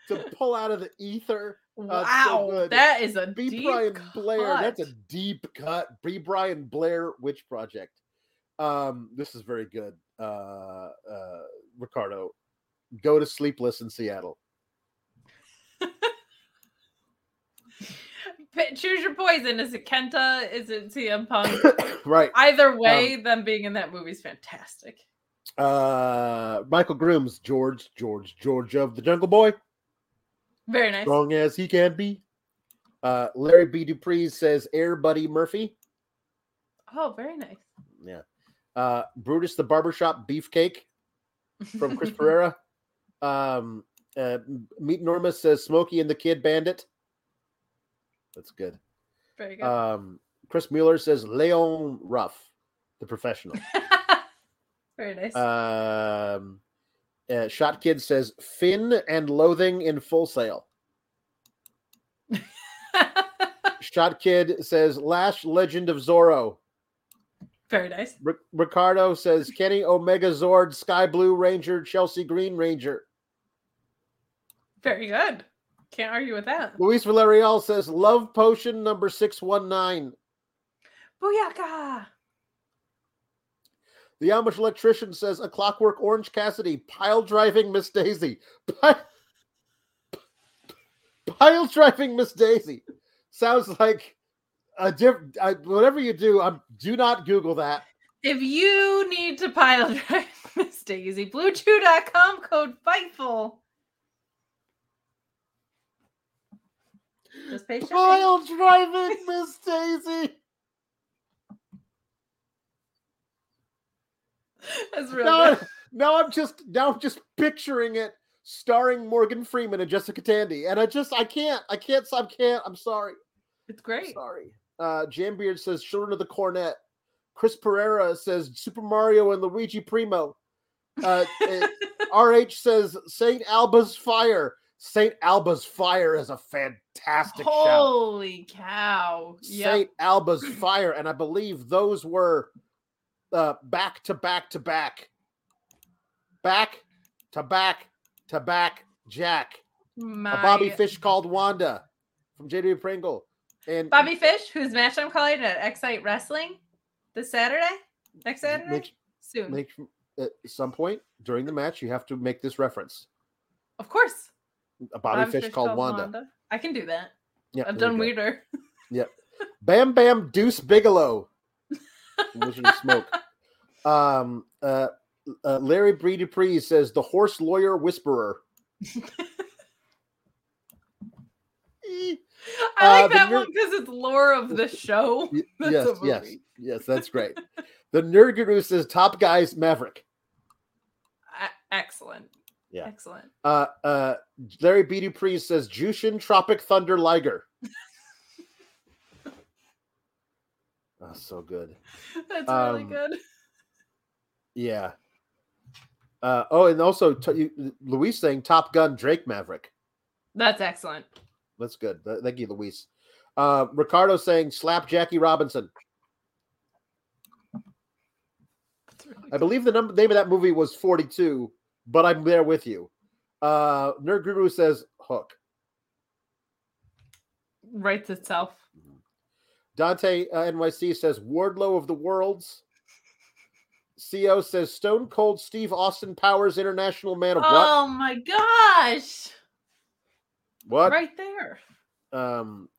to pull out of the ether. Wow, so that is a deep Brian cut. Blair. That's a deep cut. B. Brian Blair Witch Project. This is very good. Ricardo, go to Sleepless in Seattle. Choose your poison. Is it Kenta? Is it CM Punk? Right. Either way, them being in that movie is fantastic. Michael Grooms, George of the Jungle Boy. Very nice. Strong as he can be. Larry B. Dupree says Air Buddy Murphy. Oh, very nice. Yeah. Brutus the Barbershop Beefcake from Chris Pereira. Meet Norma says Smokey and the Kid Bandit. That's good. Very good. Chris Mueller says Leon Ruff, the Professional. Very nice. Shot Kid says Finn and Loathing in Full Sail. Shot Kid says Lash Legend of Zorro. Very nice. Ricardo says Kenny Omega Zord, Sky Blue Ranger, Chelsea Green Ranger. Very good. Can't argue with that. Luis Villarreal says Love Potion number 619. Booyaka. The Amish Electrician says A Clockwork Orange Cassidy, Pile Driving Miss Daisy. Pile Driving Miss Daisy. Sounds like a different, whatever you do, do not Google that. If you need to pile drive Miss Daisy, BlueChew.com code Fightful. Pile driving Miss Daisy. That's really now I'm just picturing it, starring Morgan Freeman and Jessica Tandy, and I can't. I'm sorry. It's great. I'm sorry. Jambeard says Children of the Cornet. Chris Pereira says Super Mario and Luigi Primo. RH says St. Alba's Fyre. St. Alba's Fyre is a fantastic shout. Holy cow. St. Alba's Fyre. And I believe those were back to back Jack. A Bobby Fish called Wanda from J.W. Pringle. And Bobby Fish, whose match I'm calling at Excite Wrestling this Saturday, next Saturday, soon. At some point during the match, you have to make this reference. Of course. A Bobby Fish called Wanda. I can do that. Yep, I've done weirder. Yep. Bam Bam Deuce Bigelow. Illusion of Smoke. Larry Bree Dupree says the Horse Lawyer Whisperer. I like that one because it's lore of the show. That's yes, that's great. The Nerd Guru says Top Guys Maverick. Excellent. Yeah. Excellent. Larry B. Dupree says Jushin Tropic Thunder Liger. That's so good. That's really good. Yeah. And also Luis saying Top Gun Drake Maverick. That's excellent. That's good. Thank you, Luis. Ricardo saying Slap Jackie Robinson. Really, I believe the name of that movie was 42. But I'm there with you. Nerd Guru says Hook. Writes itself. Dante NYC says Wardlow of the Worlds. CO says Stone Cold Steve Austin Powers International Man of What? Oh my gosh! What? Right there. Tom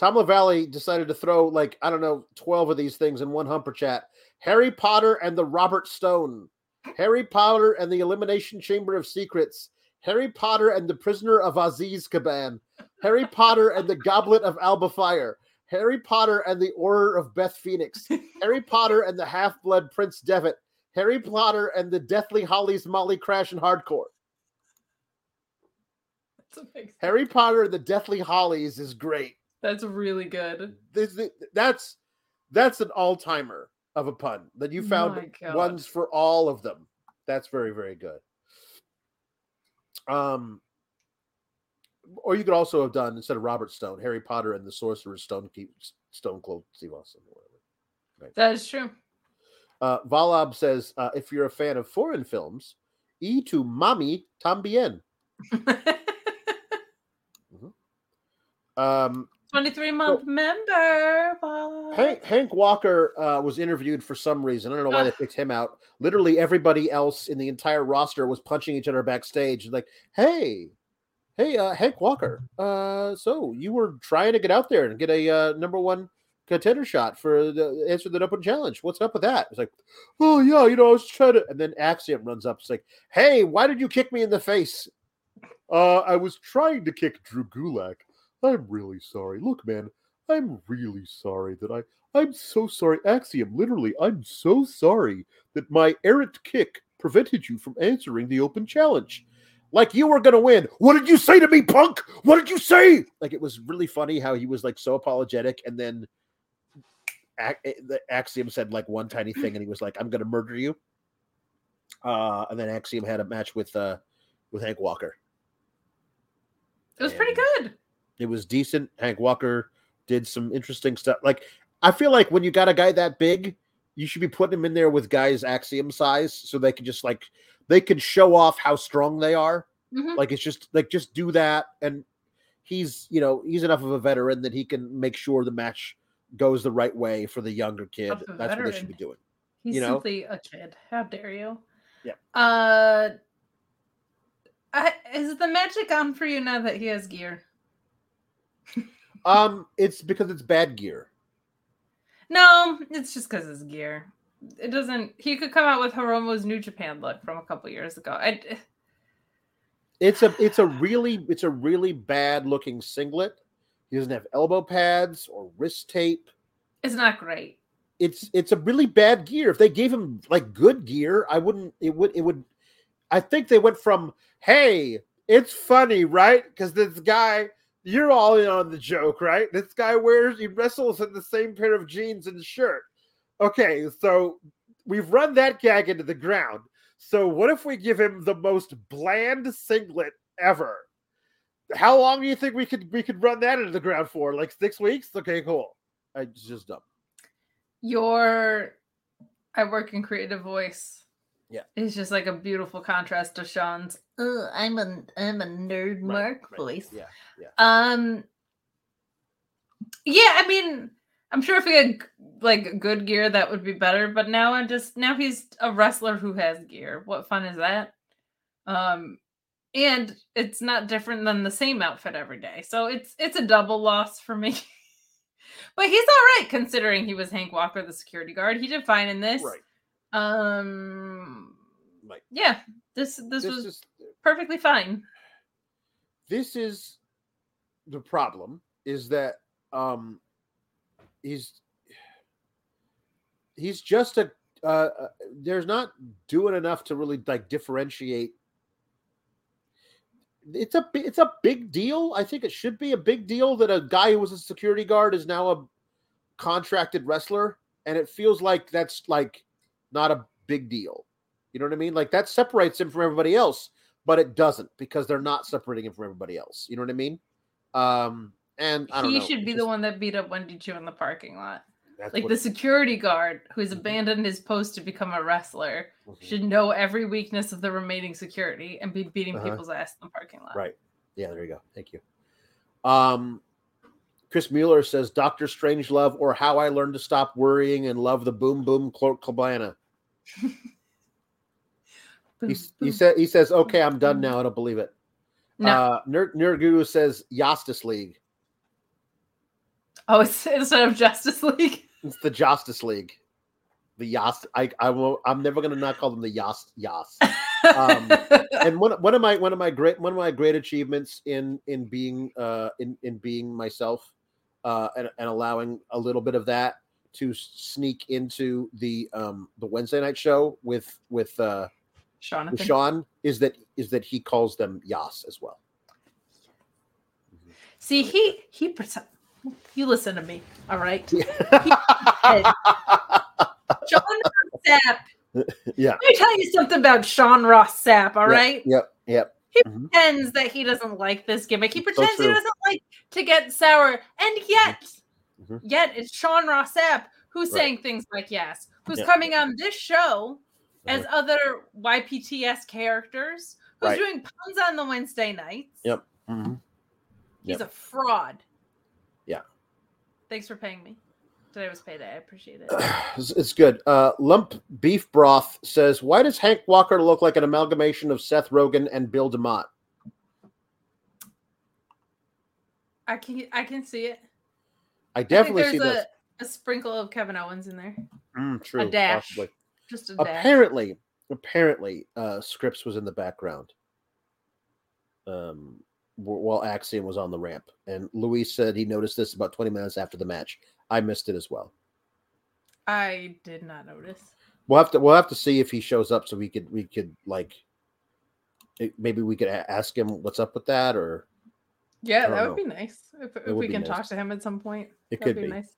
LaValle decided to throw 12 of these things in one humper chat. Harry Potter and the Robert Stone. Harry Potter and the Elimination Chamber of Secrets. Harry Potter and the Prisoner of Azkaban. Harry Potter and the Goblet of Alba Fyre. Harry Potter and the Order of Beth Phoenix. Harry Potter and the Half-Blood Prince Devitt. Harry Potter and the Deathly Hollies Molly Crash and Hardcore. Harry Potter and the Deathly Hollies is great. That's really good. That's an all-timer of a pun that you found ones for all of them. That's very, very good. Or you could also have done, instead of Robert Stone, Harry Potter and the Sorcerer's Stone Cold Steve Austin. Right. That is true. Valab says, if you're a fan of foreign films, y tu mami también. 23-month member. Hank Walker was interviewed for some reason. I don't know why they picked him out. Literally everybody else in the entire roster was punching each other backstage. Like, hey, Hank Walker. So you were trying to get out there and get a number one contender shot for the answer the open challenge. What's up with that? It's like, oh yeah, I was trying to. And then Axiom runs up. It's like, hey, why did you kick me in the face? I was trying to kick Drew Gulak. I'm really sorry. Look, man, I'm really sorry that I, I'm so sorry, Axiom, literally, I'm so sorry that my errant kick prevented you from answering the open challenge. Like you were going to win. What did you say to me, punk? What did you say? Like, it was really funny how he was like so apologetic. And then the Axiom said like one tiny thing and he was like, I'm going to murder you. And then Axiom had a match with Hank Walker. It was pretty good. It was decent. Hank Walker did some interesting stuff. Like, I feel like when you got a guy that big, you should be putting him in there with guys Axiom size so they can just like, they can show off how strong they are. Mm-hmm. Like, it's just like, just do that. And he's, you know, he's enough of a veteran that he can make sure the match goes the right way for the younger kid. That's what they should be doing. He's simply a kid. How dare you? Yeah. Is the magic on for you now that he has gear? It's because it's bad gear. No, it's just because it's gear. It doesn't. He could come out with Hiromu's New Japan look from a couple years ago. It's a really bad looking singlet. He doesn't have elbow pads or wrist tape. It's not great. It's a really bad gear. If they gave him like good gear, I wouldn't. It would. I think they went from, hey, it's funny, right? Because this guy, you're all in on the joke, right? This guy wrestles in the same pair of jeans and shirt. Okay, so we've run that gag into the ground. So what if we give him the most bland singlet ever? How long do you think we could run that into the ground for? Like 6 weeks? Okay, cool. It's just dumb. I work in creative voice. Yeah, it's just like a beautiful contrast to Sean's. Oh, I'm a nerd, right, Mark, right, voice. Yeah. Yeah, I mean, I'm sure if he had like good gear, that would be better. But now he's a wrestler who has gear. What fun is that? And it's not different than the same outfit every day, so it's a double loss for me. But he's all right considering he was Hank Walker, the security guard. He did fine in this. Right. Yeah, this was is perfectly fine. This is the problem, is that he's just a there's not doing enough to really like differentiate. It's a big deal. I think it should be a big deal that a guy who was a security guard is now a contracted wrestler, and it feels like that's like not a big deal. You know what I mean? Like, that separates him from everybody else, but it doesn't, because they're not separating him from everybody else. You know what I mean? And I don't know. He should be the one that beat up Wendy Choo in the parking lot. Like, the security guard who has abandoned his post to become a wrestler should know every weakness of the remaining security and be beating people's ass in the parking lot. Right. Yeah, there you go. Thank you. Chris Mueller says, Dr. Strangelove or How I Learned to Stop Worrying and Love the Boom Boom Clerk Cabana. He says, okay, I'm done now. I don't believe it. No. Nerd Guru says Justice League. Oh, it's instead of Justice League? It's the Justice League. The Yas. I'm never gonna not call them the Yas. And one of my great achievements in being myself and allowing a little bit of that to sneak into the Wednesday night show with Sean is that he calls them Yas as well. See, he you listen to me, all right? Yeah. Sean Ross Sapp. Yeah. Let me tell you something about Sean Ross Sapp, all right? Yep. He pretends that he doesn't like this gimmick. He pretends he doesn't like to get sour, and yet it's Sean Ross Sapp who's saying things like Yas, who's coming on this show as other YPTS characters, who's doing puns on the Wednesday nights. Yep. Mm-hmm. He's a fraud. Yeah. Thanks for paying me. Today was payday. I appreciate it. It's good. Lump Beef Broth says, why does Hank Walker look like an amalgamation of Seth Rogen and Bill DeMott? I can see it. I definitely see this. There's a sprinkle of Kevin Owens in there. True. A dash. Possibly. Just a dash. Apparently, Scripps was in the background. While Axiom was on the ramp, and Luis said he noticed this about 20 minutes after the match. I missed it as well. I did not notice. We'll have to see if he shows up, so we could like maybe we could ask him what's up with that, or yeah, that would be nice if we can talk to him at some point. It could be nice.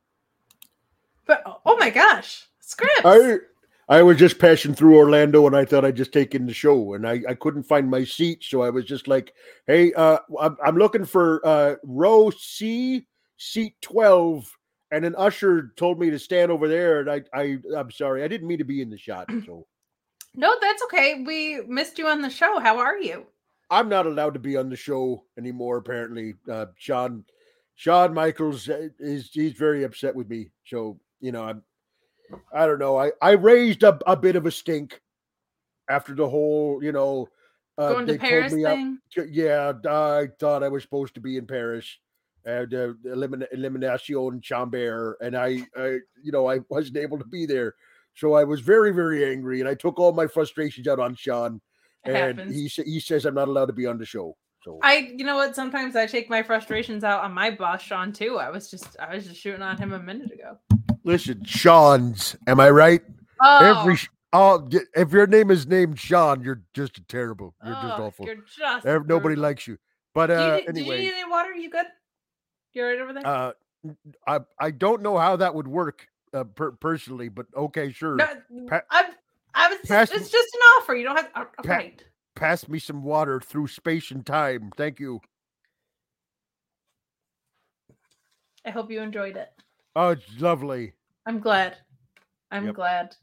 But oh my gosh, scripts! I was just passing through Orlando and I thought I'd just take in the show, and I couldn't find my seat, so I was just like, hey, I'm looking for row C, seat 12. And an usher told me to stand over there, and I'm sorry, I didn't mean to be in the shot. So, no, that's okay. We missed you on the show. How are you? I'm not allowed to be on the show anymore. Apparently, Shawn Michaels he's very upset with me. So you know, I don't know. I raised a bit of a stink after the whole going to Paris thing. Yeah, I thought I was supposed to be in Paris. Elimination Chamber, and I wasn't able to be there, so I was very, very angry, and I took all my frustrations out on Sean. And he says I'm not allowed to be on the show. So sometimes I take my frustrations out on my boss Sean too. I was just shooting on him a minute ago. Listen, Sean's, am I right? Oh. If your name is named Sean, you're just terrible. You're just awful. You're just nobody likes you. But anyway, did you need any water? You good? You right over there? I don't know how that would work personally, but okay, sure. No, it's just an offer. You don't have to. Right. Pass me some water through space and time. Thank you. I hope you enjoyed it. Oh, it's lovely. I'm glad. I'm glad.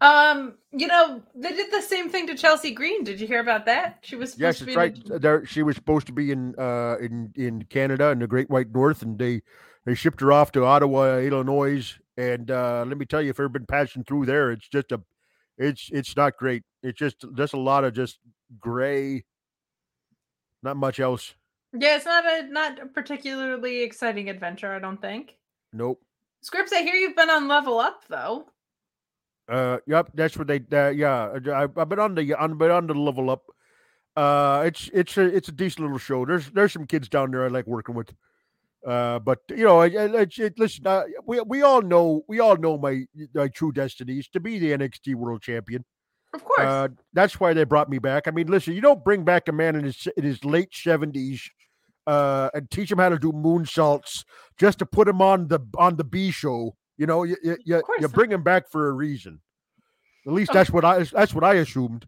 They did the same thing to Chelsea Green. Did you hear about that? She was supposed to be there. She was supposed to be in Canada in the Great White North, and they shipped her off to Ottawa, Illinois. And let me tell you, if you've been passing through there, it's just it's not great. It's just a lot of just gray, not much else. Yeah, it's not a particularly exciting adventure, I don't think. Nope. Scripps, I hear you've been on Level Up though. Yep, that's what they. I've been on the Level Up. It's a decent little show. There's some kids down there I like working with. But listen, we all know my true destiny is to be the NXT World Champion. Of course, that's why they brought me back. I mean, listen, you don't bring back a man in his late 70s, and teach him how to do moonsaults just to put him on the B show. You bring him back for a reason. At least that's what I assumed.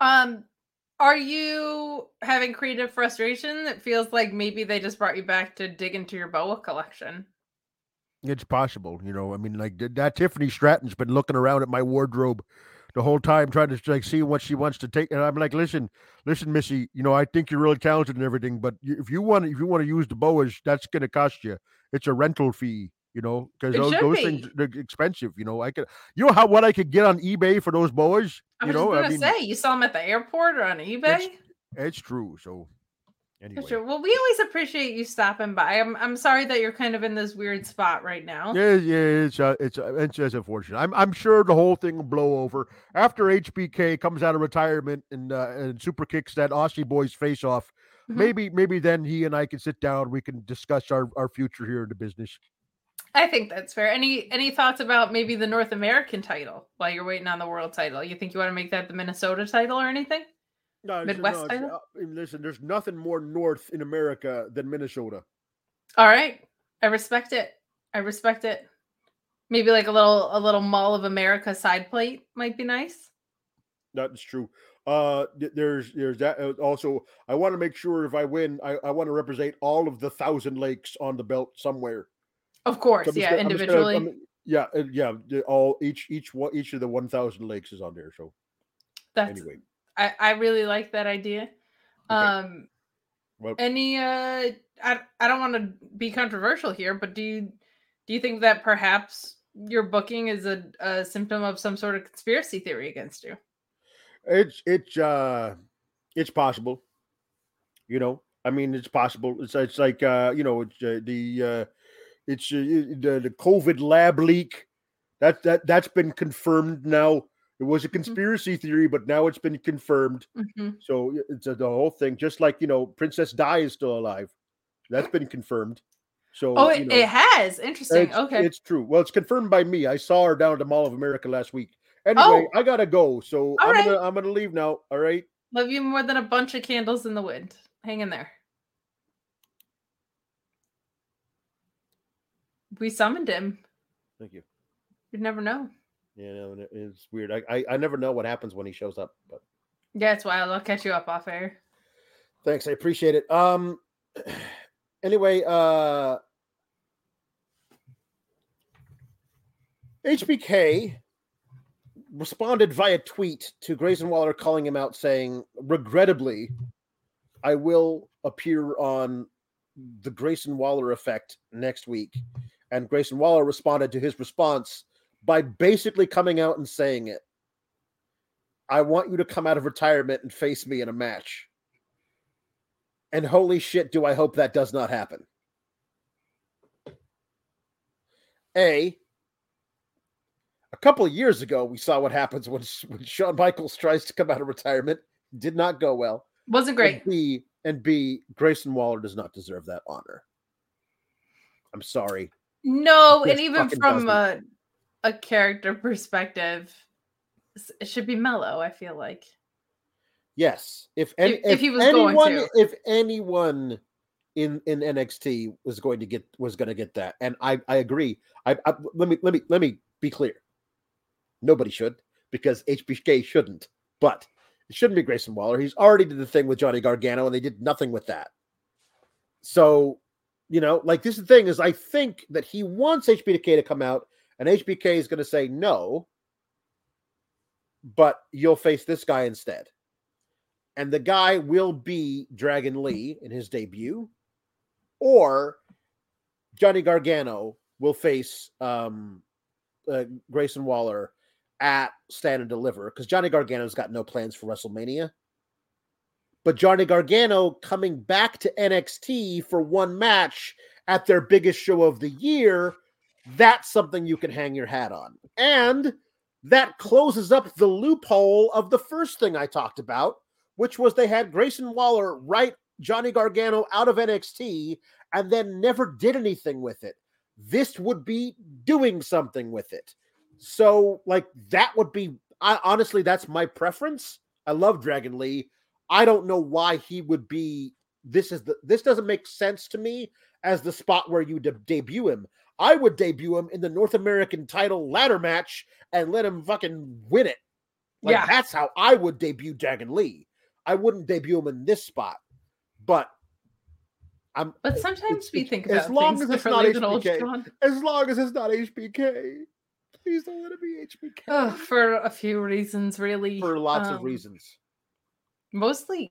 Are you having creative frustration that feels like maybe they just brought you back to dig into your boa collection? It's possible, I mean, like that Tiffany Stratton's been looking around at my wardrobe the whole time, trying to like see what she wants to take, and I'm like, listen, Missy, I think you're really talented and everything, but if you want to use the boas, that's going to cost you. It's a rental fee. Because those things are expensive. I could, what I could get on eBay for those boas. I mean, you saw them at the airport or on eBay. It's true. So, anyway, sure. Well, we always appreciate you stopping by. I'm sorry that you're kind of in this weird spot right now. Yeah, it's just unfortunate. I'm sure the whole thing will blow over after HBK comes out of retirement and super kicks that Aussie boy's face off. Mm-hmm. Maybe then he and I can sit down. We can discuss our future here in the business. I think that's fair. Any thoughts about maybe the North American title while you're waiting on the world title? You think you want to make that the Minnesota title or anything? No, Midwest title? Listen, there's nothing more north in America than Minnesota. All right. I respect it. Maybe like a little Mall of America side plate might be nice. That's true. There's that. Also, I want to make sure if I win, I want to represent all of the 1,000 lakes on the belt somewhere. Of course, so individually. Each of the 1,000 lakes is on there. So anyway. I really like that idea. Okay. I don't want to be controversial here, but do you think that perhaps your booking is a symptom of some sort of conspiracy theory against you? It's possible. It's possible. It's like the COVID lab leak that's been confirmed now. It was a conspiracy theory, but now it's been confirmed. Mm-hmm. So it's the whole thing, just like Princess Di is still alive. That's been confirmed. So it has. Interesting. It's true. Well, it's confirmed by me. I saw her down at the Mall of America last week. Anyway, I gotta go. So I'm gonna leave now. All right. Love you more than a bunch of candles in the wind. Hang in there. We summoned him. Thank you. You'd never know. Yeah, no, it's weird. I never know what happens when he shows up. But yeah, it's wild. I'll catch you up off air. Thanks. I appreciate it. Anyway, HBK responded via tweet to Grayson Waller calling him out, saying, regrettably, I will appear on the Grayson Waller Effect next week. And Grayson Waller responded to his response by basically coming out and saying it. I want you to come out of retirement and face me in a match. And holy shit, do I hope that does not happen. A couple of years ago, we saw what happens when Shawn Michaels tries to come out of retirement. Did not go well. Wasn't great. And B, Grayson Waller does not deserve that honor. I'm sorry. No, and even from a character perspective, it should be mellow, I feel like. Yes. If anyone in NXT was going to get that. And I agree. I let me be clear. Nobody should, because HBK shouldn't. But it shouldn't be Grayson Waller. He's already did the thing with Johnny Gargano, and they did nothing with that. So, this is the thing, is I think that he wants HBK to come out, and HBK is going to say no, but you'll face this guy instead. And the guy will be Dragon Lee in his debut, or Johnny Gargano will face Grayson Waller at Stand and Deliver, because Johnny Gargano's got no plans for WrestleMania. But Johnny Gargano coming back to NXT for one match at their biggest show of the year, that's something you can hang your hat on. And that closes up the loophole of the first thing I talked about, which was they had Grayson Waller write Johnny Gargano out of NXT and then never did anything with it. This would be doing something with it. So, that would be... honestly, that's my preference. I love Dragon Lee. I don't know why he would be... This doesn't make sense to me as the spot where you debut him. I would debut him in the North American title ladder match and let him fucking win it. Yeah. That's how I would debut Dragon Lee. I wouldn't debut him in this spot. But... But sometimes we think about things differently than old John. As long as it's not HBK... Please don't let it be HBK. For a few reasons, really. For lots of reasons. Mostly.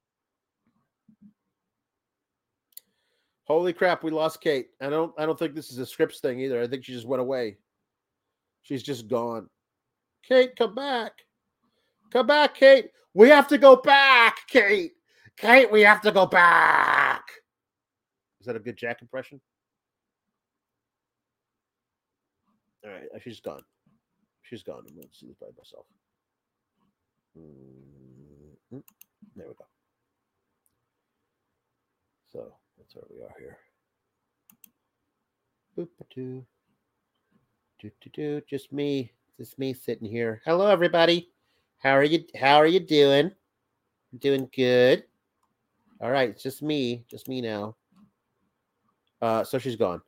Holy crap, we lost Kate. I don't think this is a Scripps thing either. I think she just went away. She's just gone. Kate, come back. Come back, Kate. We have to go back, Kate. Kate, we have to go back. Is that a good Jack impression? All right, she's gone. She's gone. I'm going to see this by myself. There we go. So that's where we are here. Boop-a-doo. Do-do-do. Just me. Just me sitting here. Hello, everybody. How are you doing? I'm doing good. All right, it's just me. Just me now. So she's gone.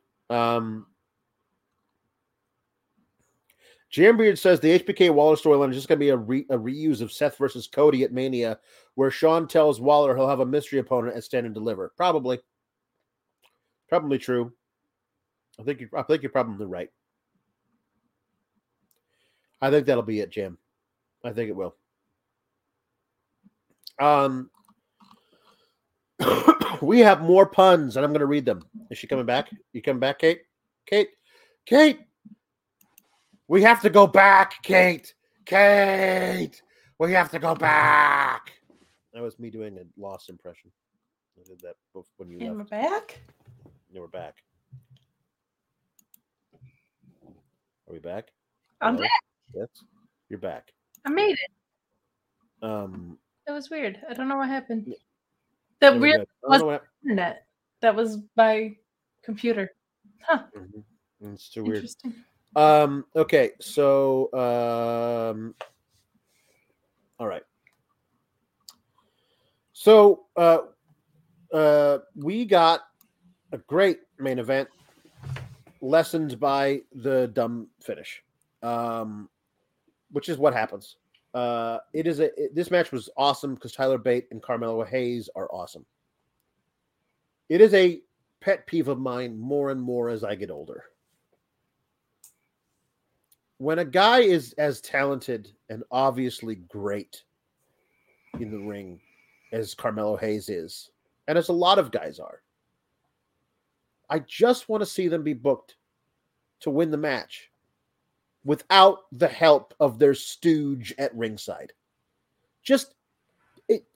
Jam Beard says the HBK Waller storyline is just going to be a reuse of Seth versus Cody at Mania, where Sean tells Waller he'll have a mystery opponent at Stand and Deliver. Probably true. I think you're probably right. I think that'll be it, Jam. I think it will. We have more puns, and I'm going to read them. Is she coming back? You coming back, Kate? Kate. We have to go back, Kate. Kate, we have to go back. That was me doing a Lost impression. I did that when you left. We're back? No, we're back. Are we back? I'm back. Yes, you're back. I made it. That was weird. I don't know what happened. That really was internet. That was my computer. Huh. Mm-hmm. It's too weird. Okay. So, all right. So, we got a great main event, lessened by the dumb finish, which is what happens. This match was awesome because Tyler Bate and Carmelo Hayes are awesome. It is a pet peeve of mine more and more as I get older. When a guy is as talented and obviously great in the ring as Carmelo Hayes is, and as a lot of guys are, I just want to see them be booked to win the match without the help of their stooge at ringside.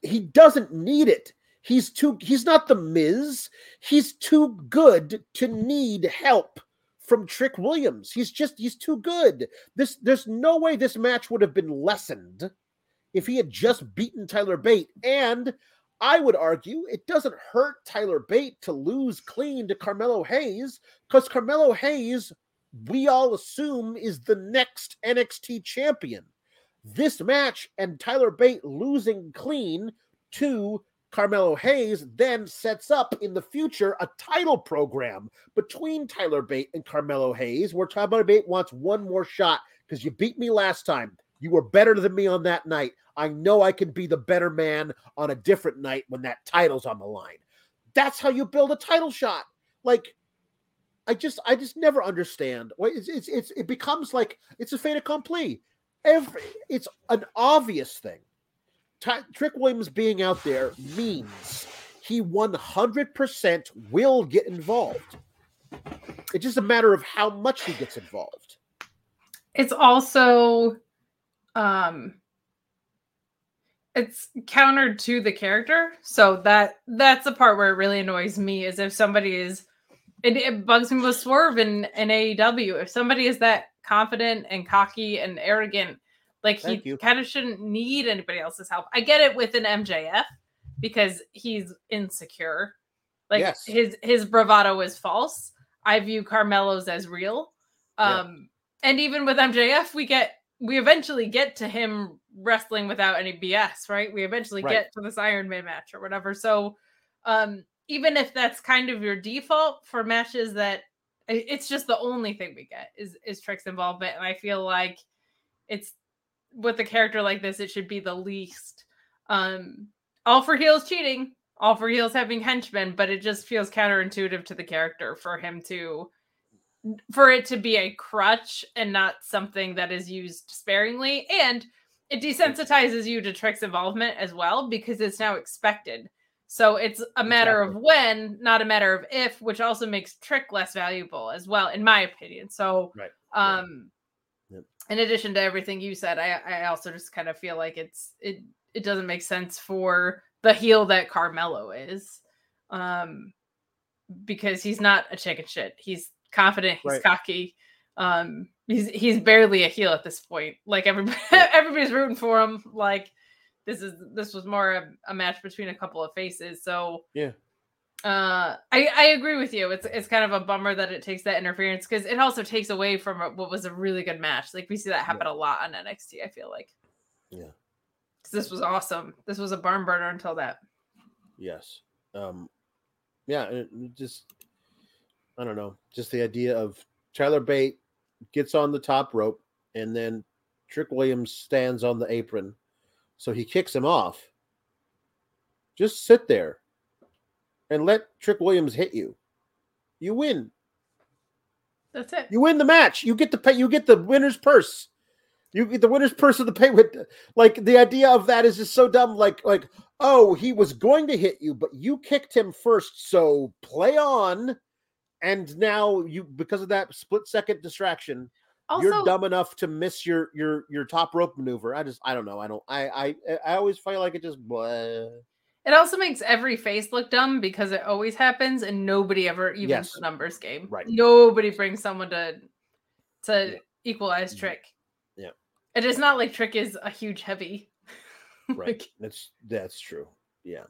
He doesn't need it. He's not the Miz. He's too good to need help from Trick Williams. He's too good. There's no way this match would have been lessened if he had just beaten Tyler Bate. And I would argue it doesn't hurt Tyler Bate to lose clean to Carmelo Hayes, because Carmelo Hayes, we all assume, is the next NXT champion. This match and Tyler Bate losing clean to Carmelo Hayes then sets up in the future a title program between Tyler Bate and Carmelo Hayes, where Tyler Bate wants one more shot because you beat me last time. You were better than me on that night. I know I can be the better man on a different night when that title's on the line. That's how you build a title shot. Like, I just never understand. It becomes like it's a fait accompli. It's an obvious thing. Trick Williams being out there means he 100% will get involved. It's just a matter of how much he gets involved. It's also, it's countered to the character. So that's the part where it really annoys me, is if somebody is, it bugs me with Swerve in AEW. If somebody is that confident and cocky and arrogant, like, he kind of shouldn't need anybody else's help. I get it with an MJF because he's insecure. Like, yes, his bravado is false. I view Carmelo's as real. And even with MJF, we eventually get to him wrestling without any BS, right? We eventually get to this Iron Man match or whatever. So even if that's kind of your default for matches, that it's just the only thing we get is Trick's involvement. And I feel like it's, with a character like this, it should be the least. All for heels cheating, all for heels having henchmen, but it just feels counterintuitive to the character for it to be a crutch and not something that is used sparingly. And it desensitizes you to Trick's involvement as well, because it's now expected. So it's a matter of when, not a matter of if, which also makes Trick less valuable as well, in my opinion. So, in addition to everything you said, I also just kind of feel like it doesn't make sense for the heel that Carmelo is, because he's not a chicken shit. He's confident. He's cocky. He's barely a heel at this point. Like, everybody's rooting for him. Like, this was more a match between a couple of faces. So yeah. I agree with you. It's kind of a bummer that it takes that interference, because it also takes away from what was a really good match. Like, we see that happen a lot on NXT, I feel like. Yeah. Because this was awesome. This was a barn burner until that. Yes. I don't know. Just the idea of Tyler Bate gets on the top rope and then Trick Williams stands on the apron, so he kicks him off. Just sit there and let Trick Williams hit you. You win. That's it. You win the match. You get the pay. You get the winner's purse. You get the winner's purse of the pay. Like, the idea of that is just so dumb. Like, oh, he was going to hit you, but you kicked him first. So play on. And now because of that split second distraction, also, you're dumb enough to miss your top rope maneuver. I don't know. I always feel like it just blah. It also makes every face look dumb, because it always happens, and nobody ever evens the numbers game. Right. Nobody brings someone to equalize Trick. Yeah. And it's not like Trick is a huge heavy. Right. That's true. Yeah.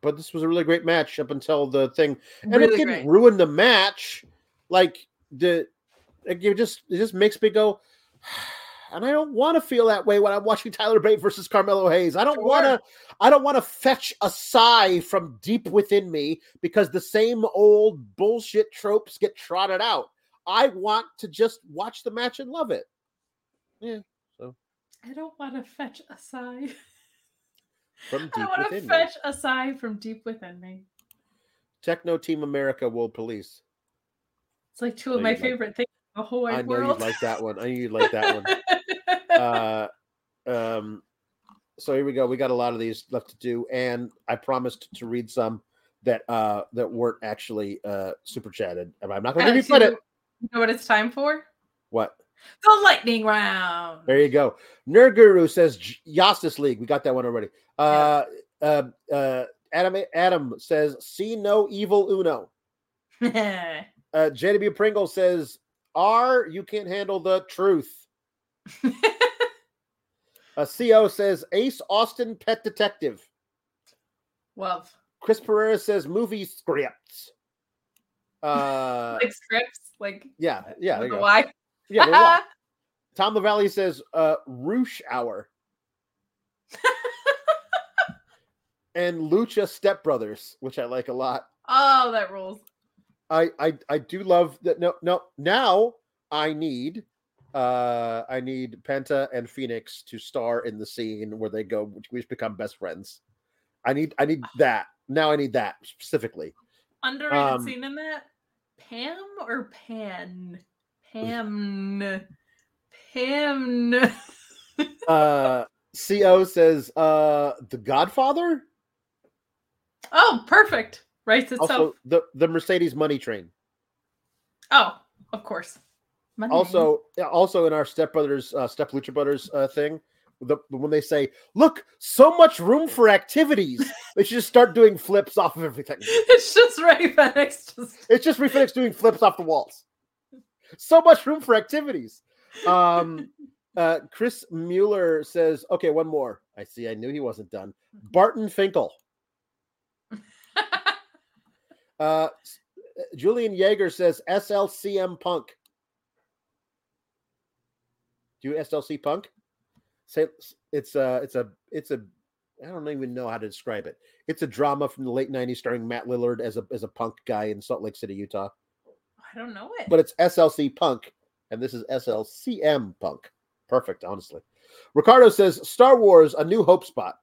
But this was a really great match up until the thing. And really it didn't ruin the match. Like it just makes me go, and I don't want to feel that way when I'm watching Tyler Bate versus Carmelo Hayes. I don't want to fetch a sigh from deep within me because the same old bullshit tropes get trotted out. I want to just watch the match and love it. Yeah. So I don't want to fetch a sigh. I don't want to fetch a sigh from deep within me. Techno Team America World Police. It's like two of my favorite things in the whole wide world. I knew you'd like that one. So here we go. We got a lot of these left to do, and I promised to read some that weren't actually super chatted. I'm not going to repeat it. You know what it's time for? What? The lightning round. There you go. Nerd Guru says Justice League. We got that one already. Adam says see no evil Uno. JW Pringle says you can't handle the truth. CO says Ace Austin Pet Detective. Love. Chris Pereira says movie scripts. Like scripts, like yeah. There you go. Why? Yeah, why? Tom LaValle says Roosh Hour. And Lucha Step Brothers, which I like a lot. Oh, that rules. I do love that. No. Now I need Penta and Phoenix to star in the scene where they go, we become best friends. I need that. Now I need that specifically. Underrated scene in that? Pam or Pan? Pam. CO says The Godfather. Oh, perfect. Writes itself. Also, the Mercedes Money Train. Oh, of course. Money. Also in our Step Brothers, Step Lucha Brothers thing, when they say, "Look, so much room for activities," they should just start doing flips off of everything. It's just Ray Fenix. It's just Ray Fenix doing flips off the walls. So much room for activities. Chris Mueller says, "Okay, one more." I see. I knew he wasn't done. Barton Finkel. Julian Yeager says SLCM Punk. Do you SLC Punk? Say it's a I don't even know how to describe it. It's a drama from the late 90s starring Matt Lillard as a punk guy in Salt Lake City, Utah. I don't know it. But it's SLC Punk, and this is SLCM Punk. Perfect, honestly. Ricardo says Star Wars A New Hope spot.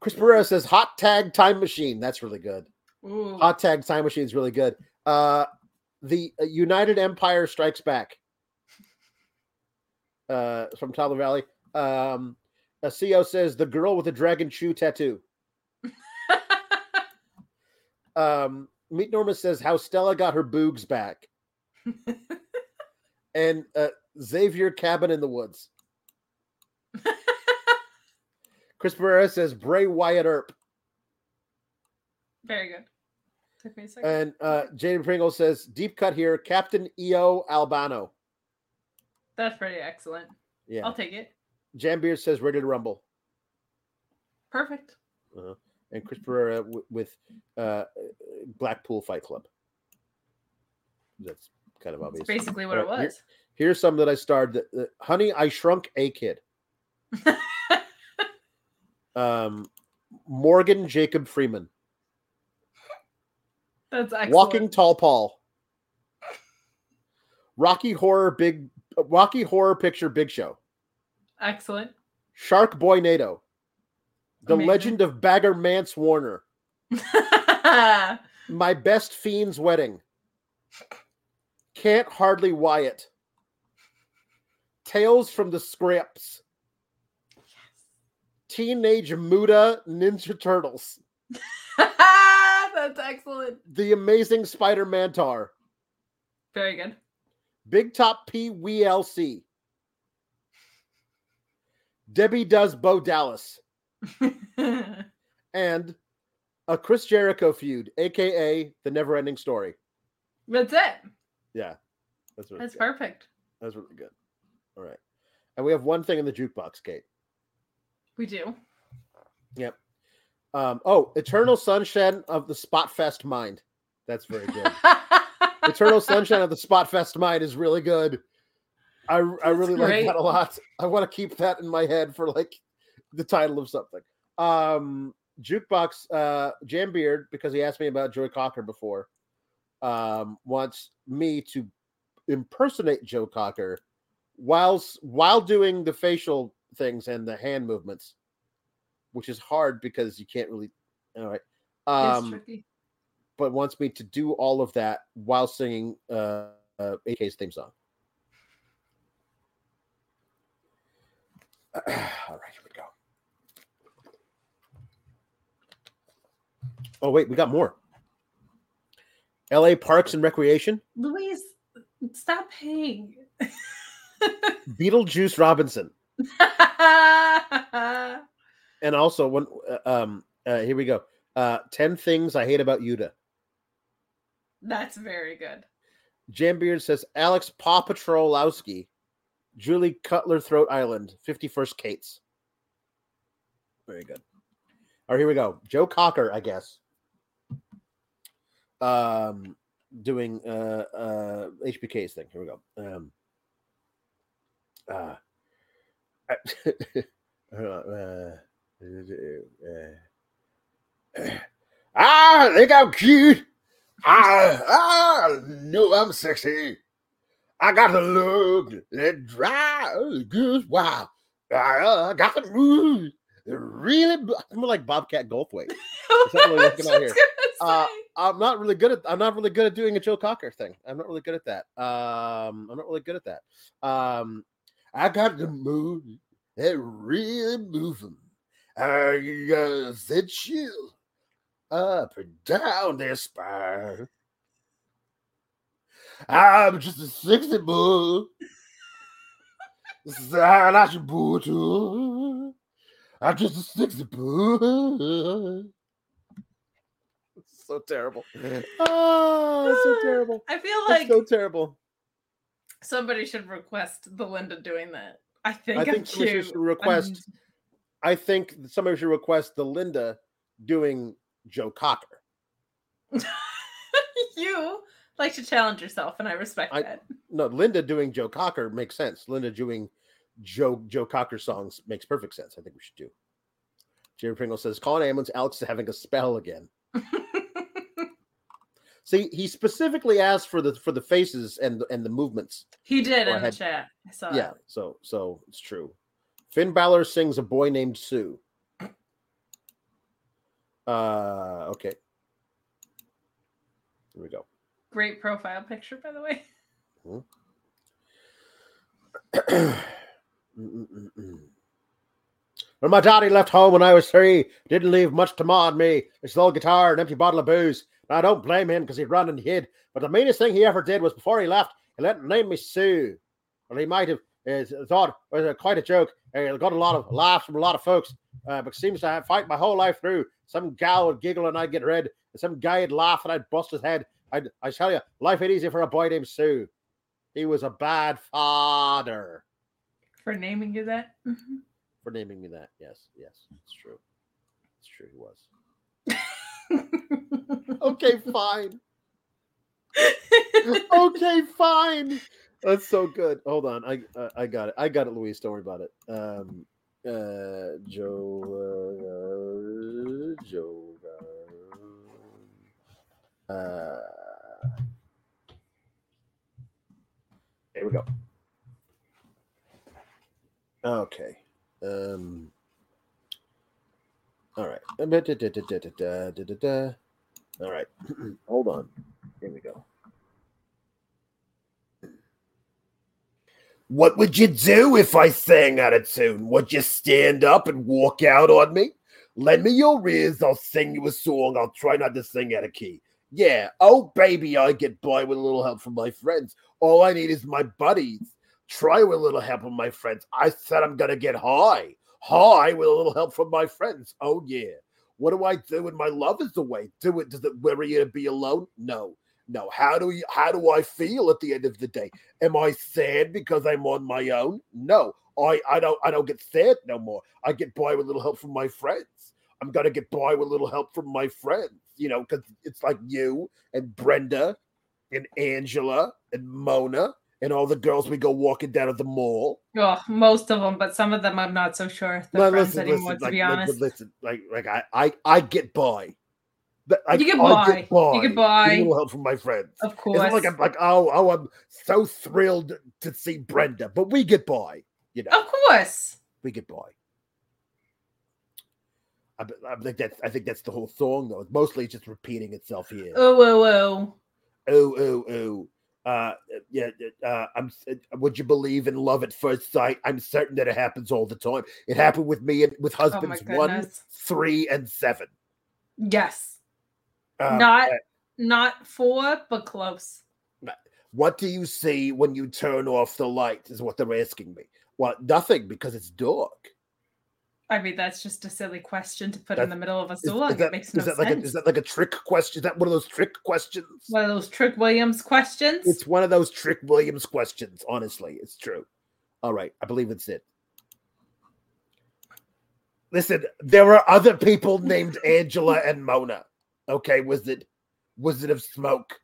Chris Pereira says Hot Tag Time Machine. That's really good. Ooh. Hot Tag Time Machine is really good. The United Empire Strikes Back from Tyler Valley. CO says The Girl with the Dragon Shoe Tattoo. Meet Norma says How Stella Got Her Boogs Back. And Xavier Cabin in the Woods. Chris Pereira says Bray Wyatt Earp. Very good. Took me a second. And Jaden Pringle says deep cut here, Captain EO Albano. That's pretty excellent. Yeah, I'll take it. Jambeard says Ready to Rumble. Perfect. And Chris Pereira with Blackpool Fight Club. That's kind of obvious. That's basically what it was. Here's some that I starred. Honey, I Shrunk a Kid. Morgan Jacob Freeman. That's excellent. Walking Tall Paul. Rocky Horror Picture Big Show. Excellent. Shark Boy Nato. The Amazing. Legend of Bagger Mance Warner. My Best Fiend's Wedding. Can't Hardly Wyatt. Tales from the Scraps. Teenage Mutant Ninja Turtles. That's excellent. The Amazing Spider-Man Tar. Very good. Big Top PWLC. Debbie Does Bo Dallas. And a Chris Jericho feud, a.k.a. The Never-Ending Story. That's it. Yeah. That's perfect. That's really good. All right. And we have one thing in the jukebox, Kate. We do. Yep. Eternal Sunshine of the Spotfest Mind. That's very good. Eternal Sunshine of the Spotfest Mind is really good. I really like that a lot. I want to keep that in my head for like the title of something. Jukebox Jambeard, because he asked me about Joe Cocker before, wants me to impersonate Joe Cocker while doing the facial things and the hand movements, which is hard because you can't really. All right. Tricky. But wants me to do all of that while singing AK's theme song. All right, here we go. Oh, wait, we got more. LA Parks and Recreation. Louise, stop paying. Beetlejuice Robinson. And also, one. Here we go. 10 Things I Hate About Yoda. That's very good. Jambeard says, Alex Paw Patrolowski, Julie Cutler Throat Island, 51st Kates. Very good. All right, here we go. Joe Cocker, I guess. Doing HBK's thing. Here we go. I think I'm cute. I know I'm sexy. I got the look that drives good. Wow. I got the mood. Really, I'm like Bobcat Goldthwait. I'm not really good at doing a Joe Cocker thing. I'm not really good at that. I got the mood that really moving. I got the chill up and down their spine. I'm just a sexy boy. I like your boy too. I'm just a sexy boy. So terrible. Oh, so terrible. I feel like so terrible. Somebody should request the Linda doing that. I think somebody should request the Linda doing Joe Cocker. You like to challenge yourself, and I respect that. No, Linda doing Joe Cocker makes sense. Linda doing Joe Cocker songs makes perfect sense. I think we should do. Jerry Pringle says, call an ambulance. Alex is having a spell again. See, he specifically asked for the faces and the movements. He did in the chat. I saw it. Yeah, so it's true. Finn Balor sings A Boy Named Sue. Okay. Here we go. Great profile picture, by the way. Mm-hmm. When my daddy left home when I was 3, didn't leave much to mar me. It's an old guitar and an empty bottle of booze. I don't blame him because he'd run and hid. But the meanest thing he ever did was before he left, he let him name me Sue. Well, he might have thought it was quite a joke. He got a lot of laughs from a lot of folks. But seems to have fight my whole life through. Some gal would giggle and I'd get red. And some guy would laugh and I'd bust his head. I tell you, life ain't easy for a boy named Sue. He was a bad father. For naming you that? Mm-hmm. For naming me that, yes. It's true. It's true he was. Okay, fine. Okay, fine. That's so good. Hold on, I got it. I got it, Louise. Don't worry about it. Joe. Here we go. Okay. All right. All right. Hold on. Here we go. What would you do if I sang out of tune? Would you stand up and walk out on me? Lend me your ears. I'll sing you a song. I'll try not to sing out of key. Yeah. Oh, baby, I get by with a little help from my friends. All I need is my buddies. Try with a little help from my friends. I said I'm going to get high. Hi, with a little help from my friends. Oh, yeah. What do I do when my love is away? Do it. Does it worry you to be alone? No. How do I feel at the end of the day? Am I sad because I'm on my own? No. I don't get sad no more. I get by with a little help from my friends. I'm going to get by with a little help from my friends. you know, because it's like you and Brenda and Angela and Mona and all the girls we go walking down at the mall. Oh, most of them, but some of them I'm not so sure if they're friends anymore, to be honest. I get by. You get by. A little help from my friends. Of course. It's not like I'm like, oh, I'm so thrilled to see Brenda, but we get by, you know. Of course. We get by. I think that's the whole song, though. It's mostly just repeating itself here. Oh. Would you believe in love at first sight? I'm certain that it happens all the time. It happened with me and with husbands 1, 3, and 7. Yes. Not 4, but close. What do you see when you turn off the light is what they're asking me. Well, nothing, because it's dark. I mean, that's just a silly question to put in the middle of a song. It makes no sense. Is that like a trick question? Is that one of those trick questions? One of those Trick Williams questions? It's one of those Trick Williams questions, honestly. It's true. All right. I believe it's it. Listen, there are other people named Angela and Mona. Okay, Wizard of Smoke.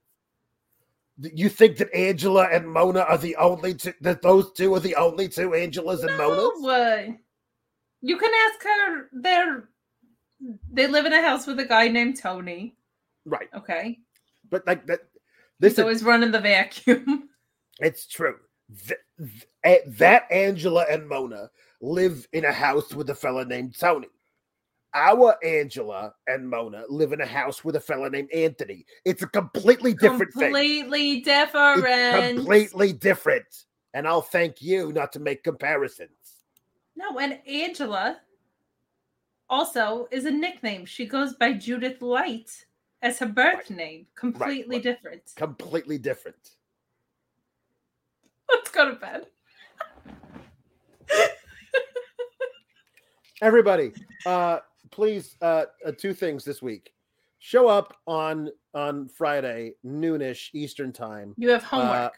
You think that Angela and Mona are the only two, that those two are the only two Angelas and Monas? No way. You can ask her. They live in a house with a guy named Tony. Right. Okay. But like that, this is always running the vacuum. It's true. That Angela and Mona live in a house with a fella named Tony. Our Angela and Mona live in a house with a fella named Anthony. It's a completely different thing. Completely different. It's completely different. And I'll thank you not to make comparisons. No, and Angela also is a nickname. She goes by Judith Light as her birth name. Completely different. Completely different. Let's go to bed. Everybody, please, 2 things this week. Show up on Friday, noonish Eastern time. You have homework.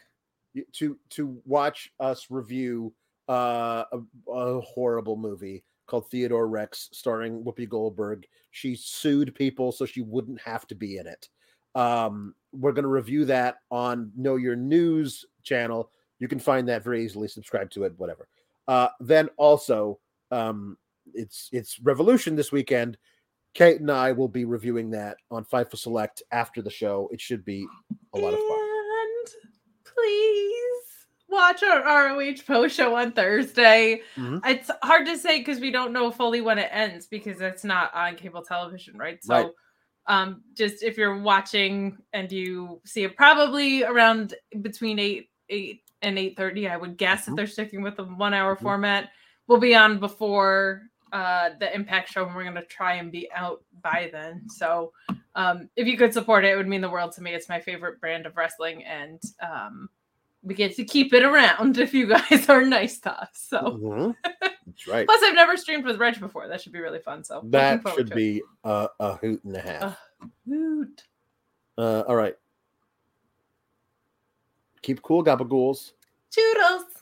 To watch us review a horrible movie called Theodore Rex, starring Whoopi Goldberg. She sued people so she wouldn't have to be in it. We're going to review that on Know Your News channel. You can find that very easily. Subscribe to it, whatever. Then also, it's Revolution this weekend. Kate and I will be reviewing that on Fightful Select after the show. It should be a lot of fun. And please watch our ROH post show on Thursday. Mm-hmm. It's hard to say because we don't know fully when it ends because it's not on cable television, right? So, right. Just if you're watching and you see it, probably around between 8 and 8:30, I would guess, mm-hmm, if they're sticking with the 1 hour mm-hmm format, we'll be on before the Impact show, and we're gonna try and be out by then. So, if you could support it, it would mean the world to me. It's my favorite brand of wrestling, and we get to keep it around if you guys are nice to us. So mm-hmm. That's right. Plus, I've never streamed with Reg before. That should be really fun. So that should be a hoot and a half. Hoot. All right. Keep cool, Gabagools. Toodles.